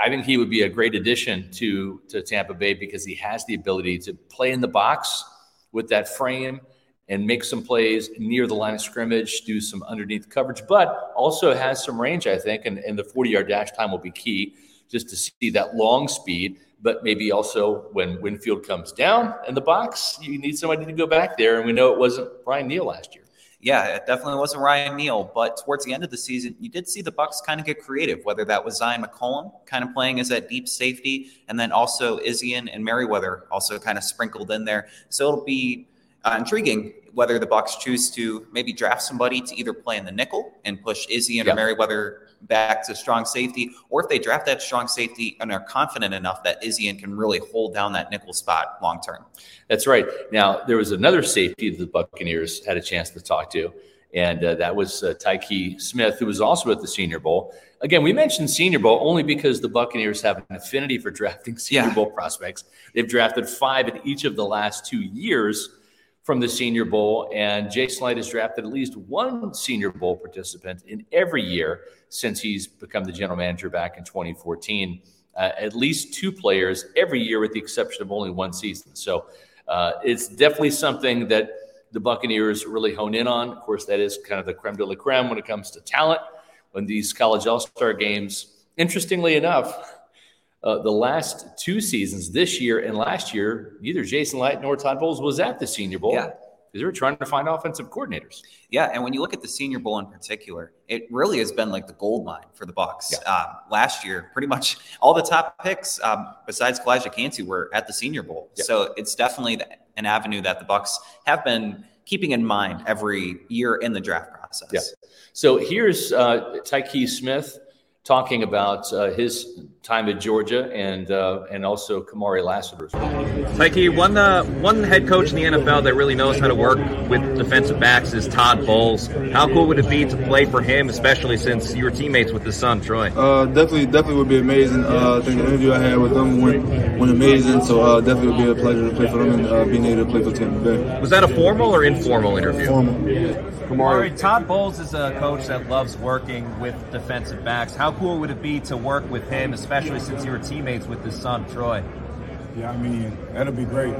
I think he would be a great addition to Tampa Bay because he has the ability to play in the box with that frame and make some plays near the line of scrimmage, do some underneath coverage, but also has some range, I think, and the 40-yard dash time will be key just to see that long speed. But maybe also when Winfield comes down in the box, you need somebody to go back there. And we know it wasn't Ryan Neal last year. Yeah, it definitely wasn't Ryan Neal. But towards the end of the season, you did see the Bucs kind of get creative, whether that was Zion McCollum kind of playing as that deep safety. And then also Izzian and Merriweather also kind of sprinkled in there. So it'll be intriguing whether the Bucs choose to maybe draft somebody to either play in the nickel and push Izzian or Merriweather back to strong safety, or if they draft that strong safety and are confident enough that Izzian can really hold down that nickel spot long term. That's right. Now, there was another safety that the Buccaneers had a chance to talk to, and that was Tykee Smith, who was also at the Senior Bowl. Again, we mentioned Senior Bowl only because the Buccaneers have an affinity for drafting Senior Bowl prospects. They've drafted 5 in each of the last 2 years from the Senior Bowl, and Jason Light has drafted at least one Senior Bowl participant in every year since he's become the general manager back in 2014, at least 2 players every year with the exception of only one season. So it's definitely something that the Buccaneers really hone in on. Of course, that is kind of the creme de la creme when it comes to talent. When these college all-star games, interestingly enough, the last 2 seasons, this year and last year, neither Jason Light nor Todd Bowles was at the Senior Bowl. Yeah. Because they were trying to find offensive coordinators. Yeah, and when you look at the Senior Bowl in particular, it really has been like the gold mine for the Bucs. Yeah. Last year, pretty much all the top picks, besides Kalijah Cansey, were at the Senior Bowl. Yeah. So it's definitely an avenue that the Bucs have been keeping in mind every year in the draft process. Yeah. So here's Tykee Smith talking about his time at Georgia and also Kamari Lassiter. Tykee, one head coach in the NFL that really knows how to work with defensive backs is Todd Bowles. How cool would it be to play for him, especially since you were teammates with his son, Troy? Definitely would be amazing. I think the interview I had with them went amazing, so definitely would be a pleasure to play for them and being able to play for Tampa Bay. Was that a formal or informal interview? Formal. Kamari, Todd Bowles is a coach that loves working with defensive backs. How cool would it be to work with him, especially since you were teammates with his son, Troy? Yeah, I mean, that'll be great.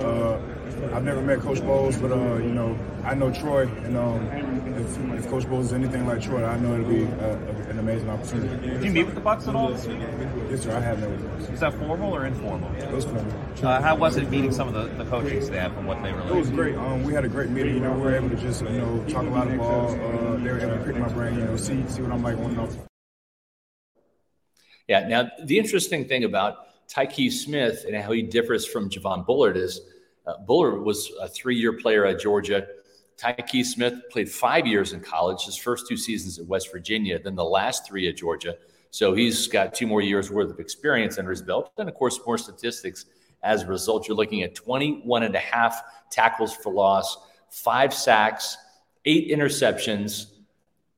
I've never met Coach Bowles, but, you know, I know Troy. And if Coach Bowles is anything like Troy, I know it'll be an amazing opportunity. Did you meet with the Bucs at all this week? Yes, sir. I have met with the Bucs. Was that formal or informal? It was formal. How was it meeting some of the coaching staff and what they related? It was great. We had a great meeting. You know, we were able to just, you know, talk a lot of ball. They were able to pick my brain, you know, see what I'm like on and off. Yeah, now the interesting thing about Tykee Smith and how he differs from Javon Bullard is Bullard was a 3-year player at Georgia. Tykee Smith played 5 years in college, his first 2 seasons at West Virginia, then the last 3 at Georgia. So he's got 2 more years worth of experience under his belt. And, of course, more statistics as a result. You're looking at 21.5 tackles for loss, 5 sacks, 8 interceptions,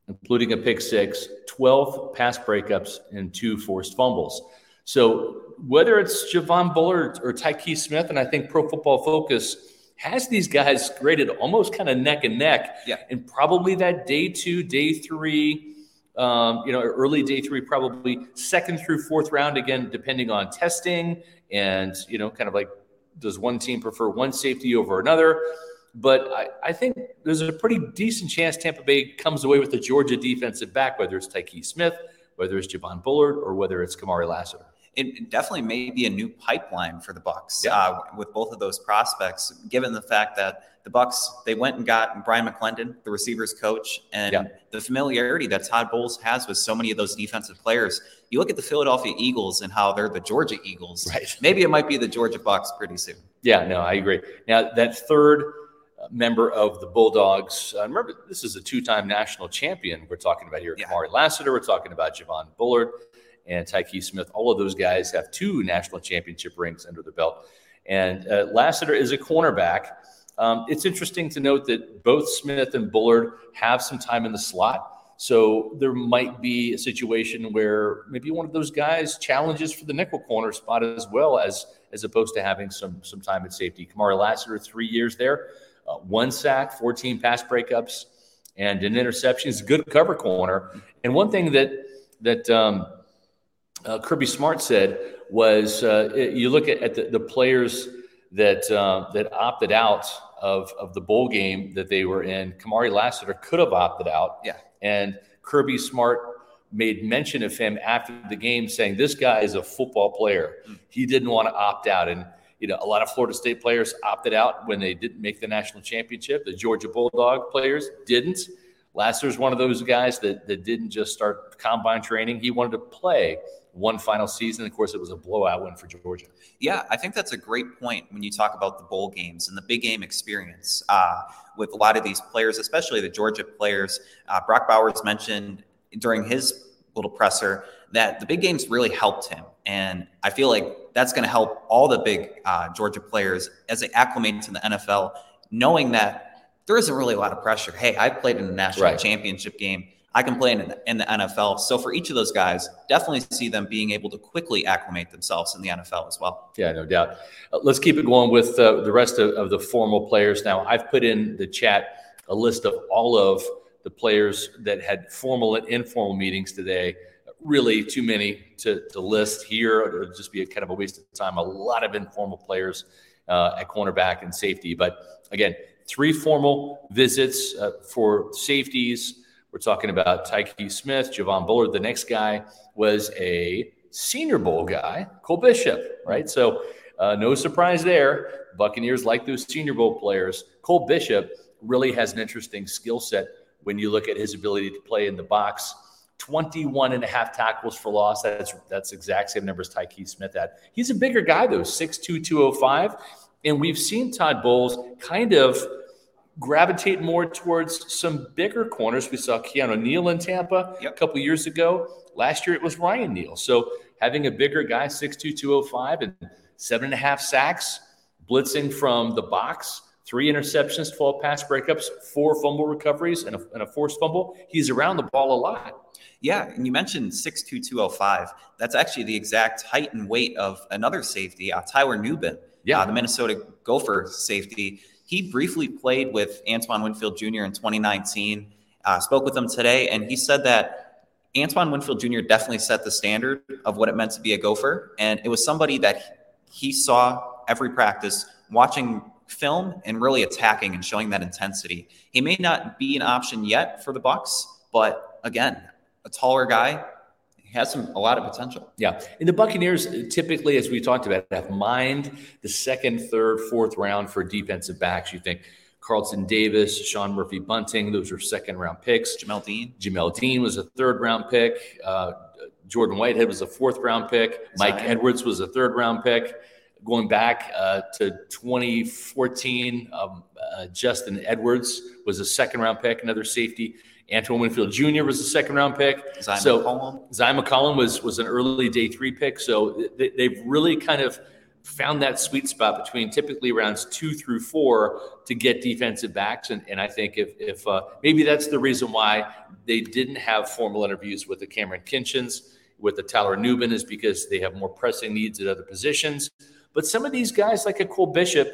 including a pick 6, 12 pass breakups, and 2 forced fumbles. So whether it's Javon Bullard or Tykee Smith, and I think Pro Football Focus has these guys graded almost kind of neck and neck. Yeah. And probably that day 2, day 3, early day 3, probably 2nd through 4th round, again, depending on testing and, you know, kind of like does one team prefer one safety over another? But I think there's a pretty decent chance Tampa Bay comes away with the Georgia defensive back, whether it's Tykee Smith, whether it's Javon Bullard, or whether it's Kamari Lassiter. it definitely may be a new pipeline for the Bucs with both of those prospects, given the fact that the Bucs, they went and got Brian McClendon, the receivers coach, and the familiarity that Todd Bowles has with so many of those defensive players. You look at the Philadelphia Eagles and how they're the Georgia Eagles. Right. Maybe it might be the Georgia Bucs pretty soon. Yeah, no, I agree. Now, that third member of the Bulldogs, remember, this is a two-time national champion we're talking about here. Yeah. Kamari Lassiter, we're talking about Javon Bullard and Tykee Smith. All of those guys have two national championship rings under their belt. And Lassiter is a cornerback. It's interesting to note that both Smith and Bullard have some time in the slot. So there might be a situation where maybe one of those guys challenges for the nickel corner spot as well, as opposed to having some time at safety. Kamari Lassiter, 3 years there, one sack, 14 pass breakups, and an interception. He's a good cover corner. And one thing that Kirby Smart said was you look at the players that opted out of the bowl game that they were in. Kamari Lassiter could have opted out. Yeah. And Kirby Smart made mention of him after the game saying, this guy is a football player. He didn't want to opt out. And, you know, a lot of Florida State players opted out when they didn't make the national championship. The Georgia Bulldog players didn't. Lassiter's one of those guys that didn't just start combine training. He wanted to play one final season. Of course, it was a blowout win for Georgia. Yeah, I think that's a great point when you talk about the bowl games and the big game experience with a lot of these players, especially the Georgia players. Brock Bowers mentioned during his little presser that the big games really helped him. And I feel like that's going to help all the big Georgia players as they acclimate to the NFL, knowing that there isn't really a lot of pressure. Hey, I've played in a national championship game. I can play in the NFL. So for each of those guys, definitely see them being able to quickly acclimate themselves in the NFL as well. Yeah, no doubt. Let's keep it going with the rest of the formal players. Now, I've put in the chat a list of all of the players that had formal and informal meetings today. Really too many to list here. It would just be kind of a waste of time. A lot of informal players at cornerback and safety. But again, 3 formal visits for safeties. We're talking about Tykee Smith, Javon Bullard. The next guy was a Senior Bowl guy, Cole Bishop, right? So no surprise there. Buccaneers like those Senior Bowl players. Cole Bishop really has an interesting skill set when you look at his ability to play in the box. 21 and a half tackles for loss. That's exact same number as Tykee Smith had. He's a bigger guy, though, 6'2", 205. And we've seen Todd Bowles kind of gravitate more towards some bigger corners. We saw Keanu Neal in Tampa a couple years ago. Last year it was Ryan Neal. So having a bigger guy, 6'2", 205, and 7.5 sacks, blitzing from the box, 3 interceptions, 12 pass breakups, 4 fumble recoveries, and a forced fumble. He's around the ball a lot. Yeah, and you mentioned 6'2", 205. That's actually the exact height and weight of another safety, Tyler Nubin. Yeah, the Minnesota Gopher safety. He briefly played with Antoine Winfield Jr. in 2019, spoke with him today, and he said that Antoine Winfield Jr. definitely set the standard of what it meant to be a Gopher, and it was somebody that he saw every practice, watching film and really attacking and showing that intensity. He may not be an option yet for the Bucs, but again, a taller guy. Has a lot of potential. Yeah. And the Buccaneers typically, as we talked about, have mined the second, third, fourth round for defensive backs. You think Carlton Davis, Sean Murphy Bunting, those were second-round picks. Jamel Dean was a third-round pick. Jordan Whitehead was a fourth-round pick. Mike Edwards was a third-round pick. Going back to 2014, Justin Edwards was a second-round pick, another safety. Antoine Winfield Jr. was a second-round pick. Zai McCollum was an early day 3 pick. So they've really kind of found that sweet spot between typically rounds 2 through 4 to get defensive backs. And I think if maybe that's the reason why they didn't have formal interviews with the Cameron Kinchins, with the Tyler Nubin, is because they have more pressing needs at other positions. But some of these guys, like a Cole Bishop,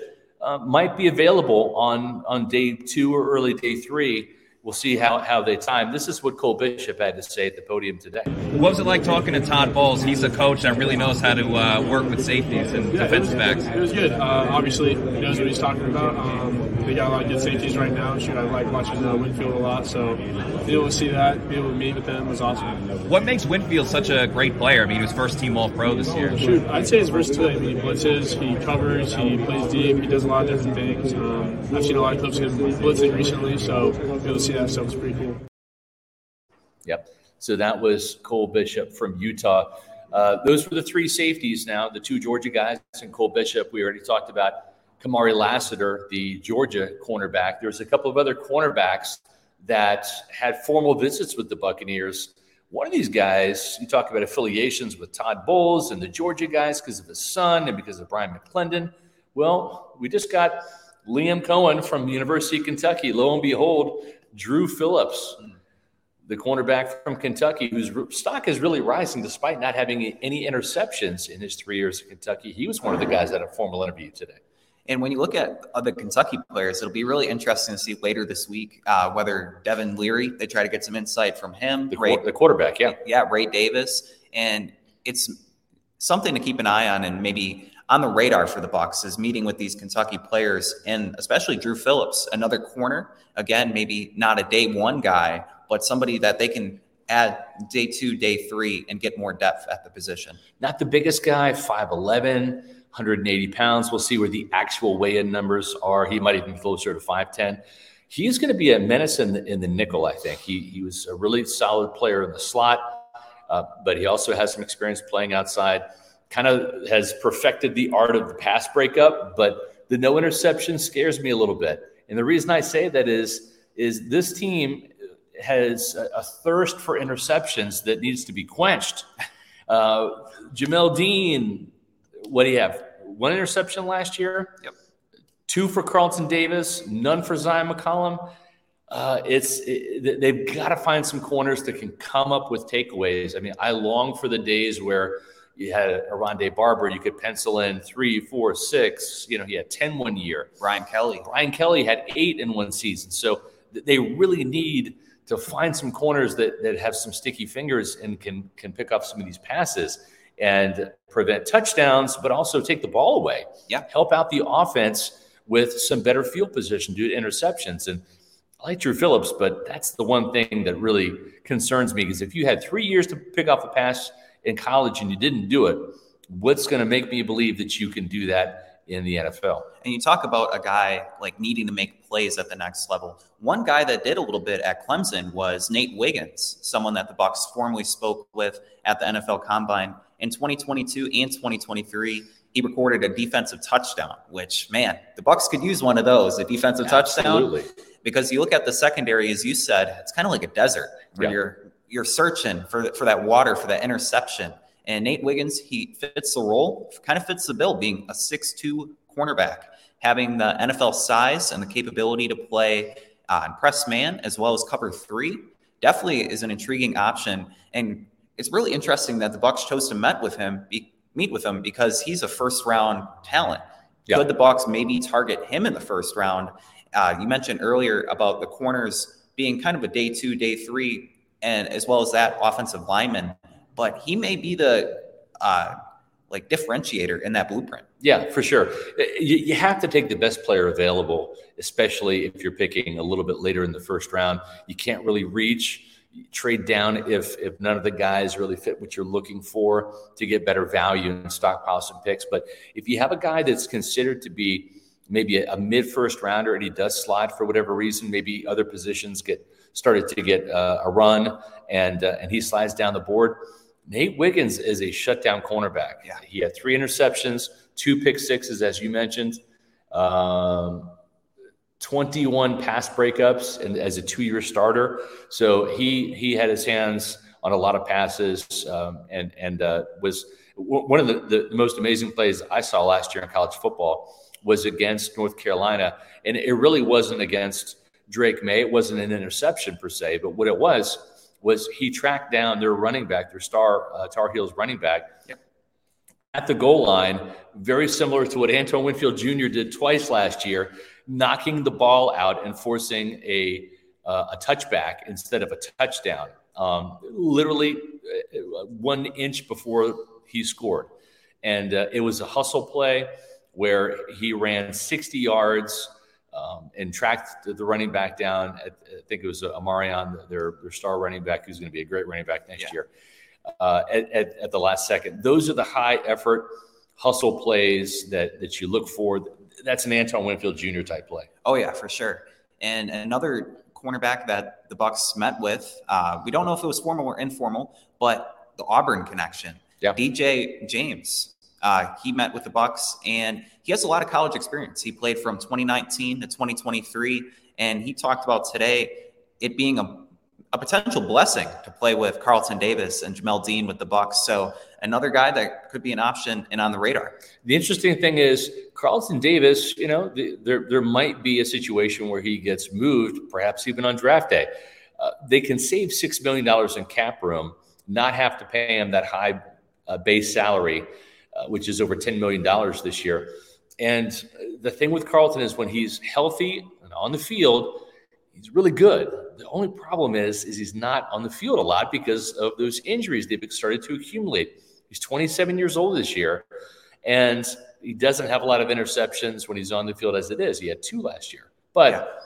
might be available on day 2 or early day 3. We'll see how they time. This is what Cole Bishop had to say at the podium today. What was it like talking to Todd Bowles? He's a coach that really knows how to work with safeties and defensive backs. It was good. Obviously, he knows what he's talking about. They got a lot of good safeties right now. Shoot, I like watching Winfield a lot. So being able to see that, being able to meet with them was awesome. What makes Winfield such a great player? I mean, he was first-team All-Pro this year. Shoot, I'd say his versatility. I mean, he blitzes, he covers, he plays deep, he does a lot of different things. I've seen a lot of clips of him blitzing recently, so being able to see that stuff was pretty cool. Yep. So that was Cole Bishop from Utah. Those were the three safeties now, the two Georgia guys and Cole Bishop. We already talked about Kamari Lassiter, the Georgia cornerback. There's a couple of other cornerbacks that had formal visits with the Buccaneers. One of these guys, you talk about affiliations with Todd Bowles and the Georgia guys because of his son and because of Brian McClendon. Well, we just got Liam Coen from the University of Kentucky. Lo and behold, Drew Phillips, the cornerback from Kentucky, whose stock is really rising despite not having any interceptions in his 3 years at Kentucky. He was one of the guys that had a formal interview today. And when you look at other Kentucky players, it'll be really interesting to see later this week whether Devin Leary, they try to get some insight from him. The quarterback, yeah. Yeah, Ray Davis. And it's something to keep an eye on and maybe on the radar for the Bucs is meeting with these Kentucky players, and especially Drew Phillips, another corner. Again, maybe not a day one guy, but somebody that they can add day two, day three, and get more depth at the position. Not the biggest guy, 5'11", 180 pounds. We'll see where the actual weigh-in numbers are. He might even be closer to 5'10". He's going to be a menace in the nickel, I think. He was a really solid player in the slot, but he also has some experience playing outside. Kind of has perfected the art of the pass breakup, but the no interception scares me a little bit. And the reason I say that is this team has a thirst for interceptions that needs to be quenched. Jamel Dean, what do you have? One interception last year? Yep. Two for Carlton Davis, none for Zion McCollum. They've got to find some corners that can come up with takeaways. I mean, I long for the days where you had a Rondé Barber, you could pencil in 3, 4, 6. You know, he had 10 one year. Brian Kelly had 8 in one season. So they really need to find some corners that have some sticky fingers and can pick up some of these passes and prevent touchdowns, but also take the ball away. Yeah, help out the offense with some better field position due to interceptions. And I like Drew Phillips, but that's the one thing that really concerns me, because if you had 3 years to pick off a pass in college and you didn't do it, what's going to make me believe that you can do that in the NFL? And you talk about a guy like needing to make plays at the next level. One guy that did a little bit at Clemson was Nate Wiggins, someone that the Bucs formerly spoke with at the NFL Combine. In 2022 and 2023, he recorded a defensive touchdown, which, man, the Bucs could use one of those, a defensive Absolutely. Touchdown. Because you look at the secondary, as you said, it's kind of like a desert where you're searching for that water, for that interception. And Nate Wiggins, he fits the role, kind of fits the bill, being a 6'2 cornerback, having the NFL size and the capability to play in press man as well as cover three. Definitely is an intriguing option. And it's really interesting that the Bucs chose to meet with him because he's a first-round talent. Yeah. Could the Bucs maybe target him in the first round? You mentioned earlier about the corners being kind of a day two, day three, and as well as that offensive lineman, but he may be the differentiator in that blueprint. Yeah, for sure. You have to take the best player available, especially if you're picking a little bit later in the first round. You can't really reach. You trade down if none of the guys really fit what you're looking for to get better value and stockpile some picks. But if you have a guy that's considered to be maybe a mid-first rounder and he does slide for whatever reason, maybe other positions started to get a run and he slides down the board. Nate Wiggins is a shutdown cornerback. Yeah. He had 3 interceptions, 2 pick sixes, as you mentioned, 21 pass breakups and as a 2-year starter. So he had his hands on a lot of passes and was one of the most amazing plays I saw last year in college football was against North Carolina. And it really wasn't against Drake May. It wasn't an interception per se, but what it was he tracked down their running back, their star Tar Heels running back at the goal line, very similar to what Antoine Winfield Jr. did twice last year, knocking the ball out and forcing a a touchback instead of a touchdown, literally 1 inch before he scored. And it was a hustle play where he ran 60 yards and tracked the running back down. I think it was Amarion, their star running back, who's going to be a great running back next year, at the last second. Those are the high-effort hustle plays that you look for. That's an Antoine Winfield Jr. type play. Oh, yeah, for sure. And another cornerback that the Bucs met with, we don't know if it was formal or informal, but the Auburn connection. Yeah. DJ James, he met with the Bucs, and he has a lot of college experience. He played from 2019 to 2023, and he talked about today it being a potential blessing to play with Carlton Davis and Jamel Dean with the Bucs. So another guy that could be an option and on the radar. The interesting thing is Carlton Davis, you know, there might be a situation where he gets moved, perhaps even on draft day. They can save $6 million in cap room, not have to pay him that high base salary, which is over $10 million this year. And the thing with Carlton is when he's healthy and on the field, he's really good. The only problem is he's not on the field a lot because of those injuries they've started to accumulate. He's 27 years old this year, and he doesn't have a lot of interceptions when he's on the field as it is. He had 2 last year. But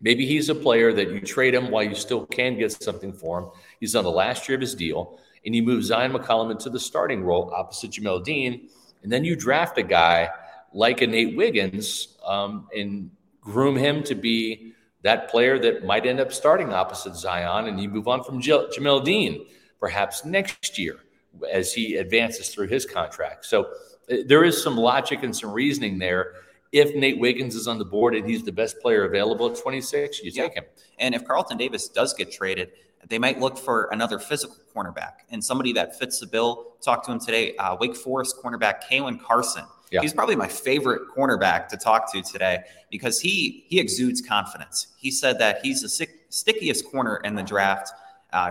maybe he's a player that you trade him while you still can get something for him. He's on the last year of his deal, and you move Zion McCollum into the starting role opposite Jamel Dean, and then you draft a guy like a Nate Wiggins and groom him to be that player that might end up starting opposite Zion, and you move on from Jamel Dean perhaps next year as he advances through his contract. So there is some logic and some reasoning there. If Nate Wiggins is on the board and he's the best player available at 26, you take him. And if Carlton Davis does get traded, they might look for another physical cornerback and somebody that fits the bill. Talked to him today, Wake Forest cornerback Kalen Carson. Yeah. He's probably my favorite cornerback to talk to today because he exudes confidence. He said that he's the stickiest corner in the draft,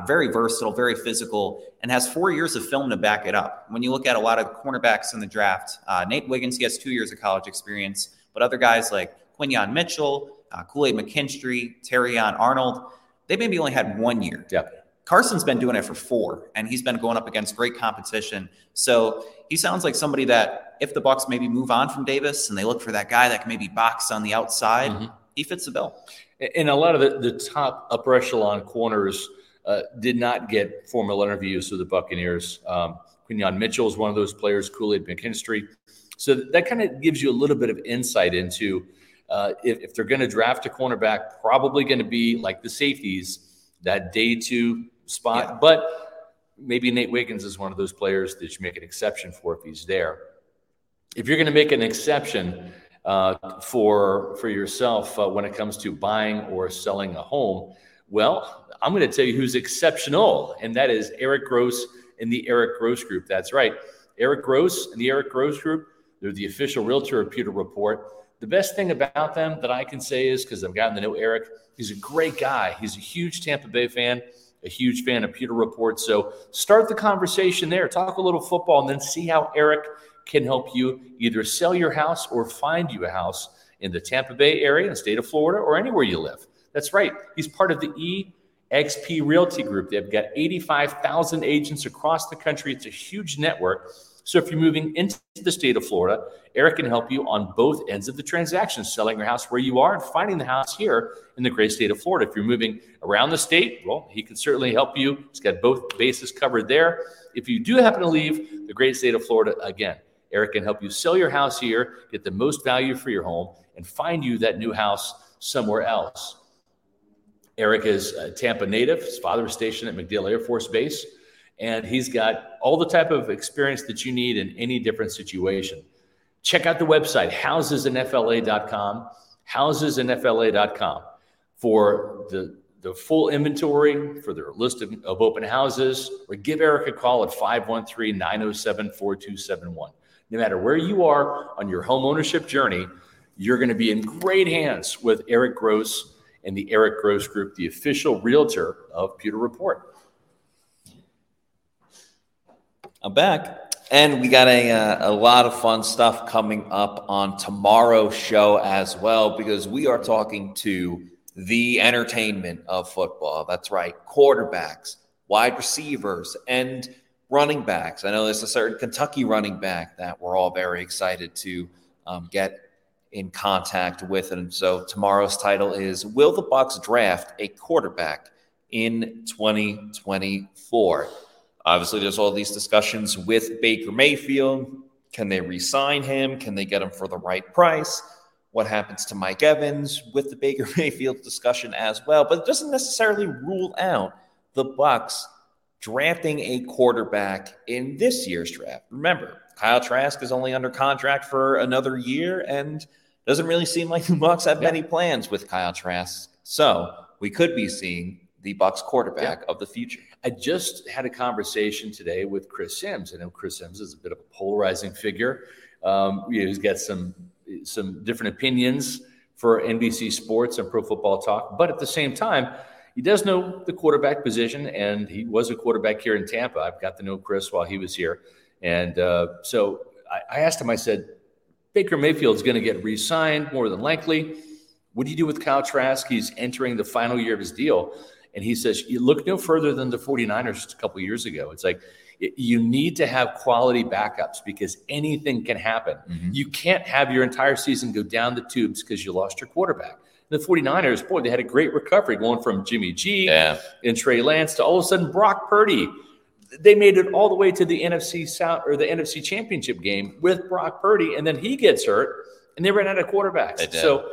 very versatile, very physical, and has 4 years of film to back it up. When you look at a lot of cornerbacks in the draft, Nate Wiggins, he has 2 years of college experience, but other guys like Quinyon Mitchell, Kool-Aid McKinstry, Terrion Arnold, they maybe only had 1 year. Yep. Carson's been doing it for 4, and he's been going up against great competition. So he sounds like somebody that if the Bucs maybe move on from Davis and they look for that guy that can maybe box on the outside, he fits the bill. And a lot of the top upper echelon corners did not get formal interviews with the Buccaneers. Quinyon Mitchell is one of those players, Kool-Aid McKinstry. So that kind of gives you a little bit of insight into if they're going to draft a cornerback, probably going to be like the safeties, that day two spot. Yeah. But maybe Nate Wiggins is one of those players that you make an exception for if he's there. If you're going to make an exception for yourself when it comes to buying or selling a home, well, I'm going to tell you who's exceptional, and that is Eric Gross and the Eric Gross Group. That's right. Eric Gross and the Eric Gross Group, they're the official realtor of Pewter Report. The best thing about them that I can say is, because I've gotten to know Eric, he's a great guy. He's a huge Tampa Bay fan, a huge fan of Pewter Report. So start the conversation there. Talk a little football and then see how Eric can help you either sell your house or find you a house in the Tampa Bay area, the state of Florida, or anywhere you live. That's right. He's part of the eXp Realty Group. They've got 85,000 agents across the country. It's a huge network. So if you're moving into the state of Florida, Eric can help you on both ends of the transaction, selling your house where you are and finding the house here in the great state of Florida. If you're moving around the state, well, he can certainly help you. He's got both bases covered there. If you do happen to leave the great state of Florida, again, Eric can help you sell your house here, get the most value for your home, and find you that new house somewhere else. Eric is a Tampa native. His father was stationed at MacDill Air Force Base. And he's got all the type of experience that you need in any different situation. Check out the website, housesandfla.com, housesandfla.com, for the full inventory, for their list of open houses, or give Eric a call at 513-907-4271. No matter where you are on your home ownership journey, you're going to be in great hands with Eric Gross and the Eric Gross Group, the official realtor of Pewter Report. I'm back, and we got a lot of fun stuff coming up on tomorrow's show as well, because we are talking to the entertainment of football. That's right. Quarterbacks, wide receivers, and running backs. I know there's a certain Kentucky running back that we're all very excited to get in contact with. And so tomorrow's title is, will the Bucs draft a quarterback in 2024? Obviously, there's all these discussions with Baker Mayfield. Can they re-sign him? Can they get him for the right price? What happens to Mike Evans with the Baker Mayfield discussion as well? But it doesn't necessarily rule out the Bucs drafting a quarterback in this year's draft. Remember, Kyle Trask is only under contract for another year, and doesn't really seem like the Bucs have many plans with Kyle Trask. So we could be seeing the Bucs quarterback of the future. I just had a conversation today with Chris Sims. I know Chris Sims is a bit of a polarizing figure. He's got some different opinions for NBC Sports and Pro Football Talk. But at the same time, he does know the quarterback position, and he was a quarterback here in Tampa. I've got to know Chris while he was here. And so I asked him, I said, Baker Mayfield's going to get re-signed more than likely. What do you do with Kyle Trask? He's entering the final year of his deal. And he says, you look no further than the 49ers a couple of years ago. It's like, you need to have quality backups because anything can happen. Mm-hmm. You can't have your entire season go down the tubes because you lost your quarterback. And the 49ers, boy, they had a great recovery going from Jimmy G and Trey Lance to all of a sudden Brock Purdy. They made it all the way to the NFC South or the NFC Championship game with Brock Purdy, and then he gets hurt, and they ran out of quarterbacks. So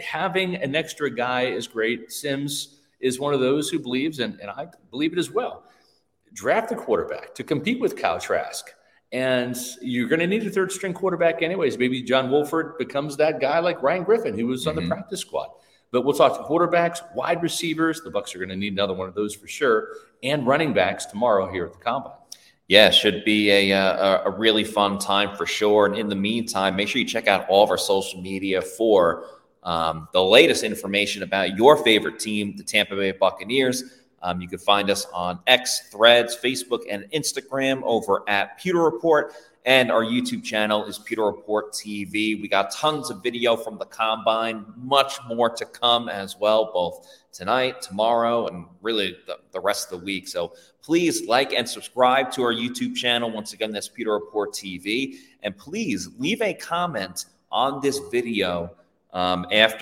having an extra guy is great. Sims is one of those who believes, and I believe it as well, draft the quarterback to compete with Kyle Trask. And you're going to need a third-string quarterback anyways. Maybe John Wolford becomes that guy like Ryan Griffin, who was on the practice squad. But we'll talk to quarterbacks, wide receivers. The Bucs are going to need another one of those for sure, and running backs tomorrow here at the Combine. Yeah, should be a really fun time for sure. And in the meantime, make sure you check out all of our social media for the latest information about your favorite team, the Tampa Bay Buccaneers. You can find us on X, Threads, Facebook, and Instagram over at Pewter Report. And our YouTube channel is Pewter Report TV. We got tons of video from the Combine, much more to come as well, both tonight, tomorrow, and really the rest of the week. So please like and subscribe to our YouTube channel. Once again, that's Pewter Report TV. And please leave a comment on this video. Once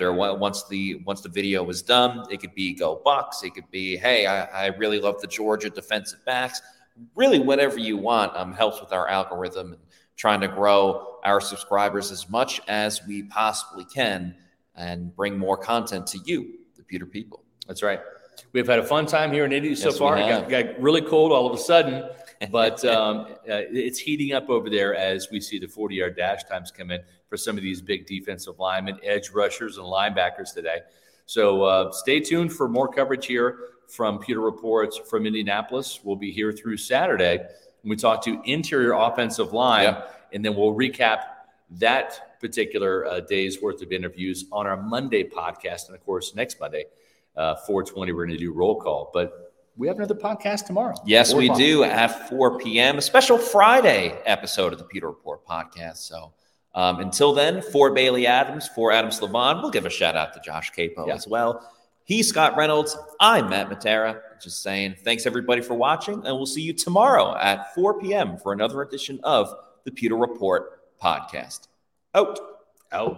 the video was done, it could be go Bucs. It could be, hey, I really love the Georgia defensive backs. Really, whatever you want helps with our algorithm and trying to grow our subscribers as much as we possibly can and bring more content to you, the Pewter people. That's right. We've had a fun time here in Indy so far. It got really cold all of a sudden, but it's heating up over there as we see the 40-yard dash times come in for some of these big defensive linemen, edge rushers, and linebackers today. So stay tuned for more coverage here from Pewter Reports from Indianapolis. We'll be here through Saturday when we talk to interior offensive line, and then we'll recap that particular day's worth of interviews on our Monday podcast. And, of course, next Monday, 4:20, we're going to do roll call. But we have another podcast tomorrow. Yes, we do at 4 p.m., a special Friday episode of the Pewter Report podcast. So until then, for Bailey Adams, for Adams Levon, we'll give a shout-out to Josh Capo as well. He's Scott Reynolds. I'm Matt Matera. Just saying thanks, everybody, for watching, and we'll see you tomorrow at 4 p.m. for another edition of the Pewter Report podcast. Out. Out.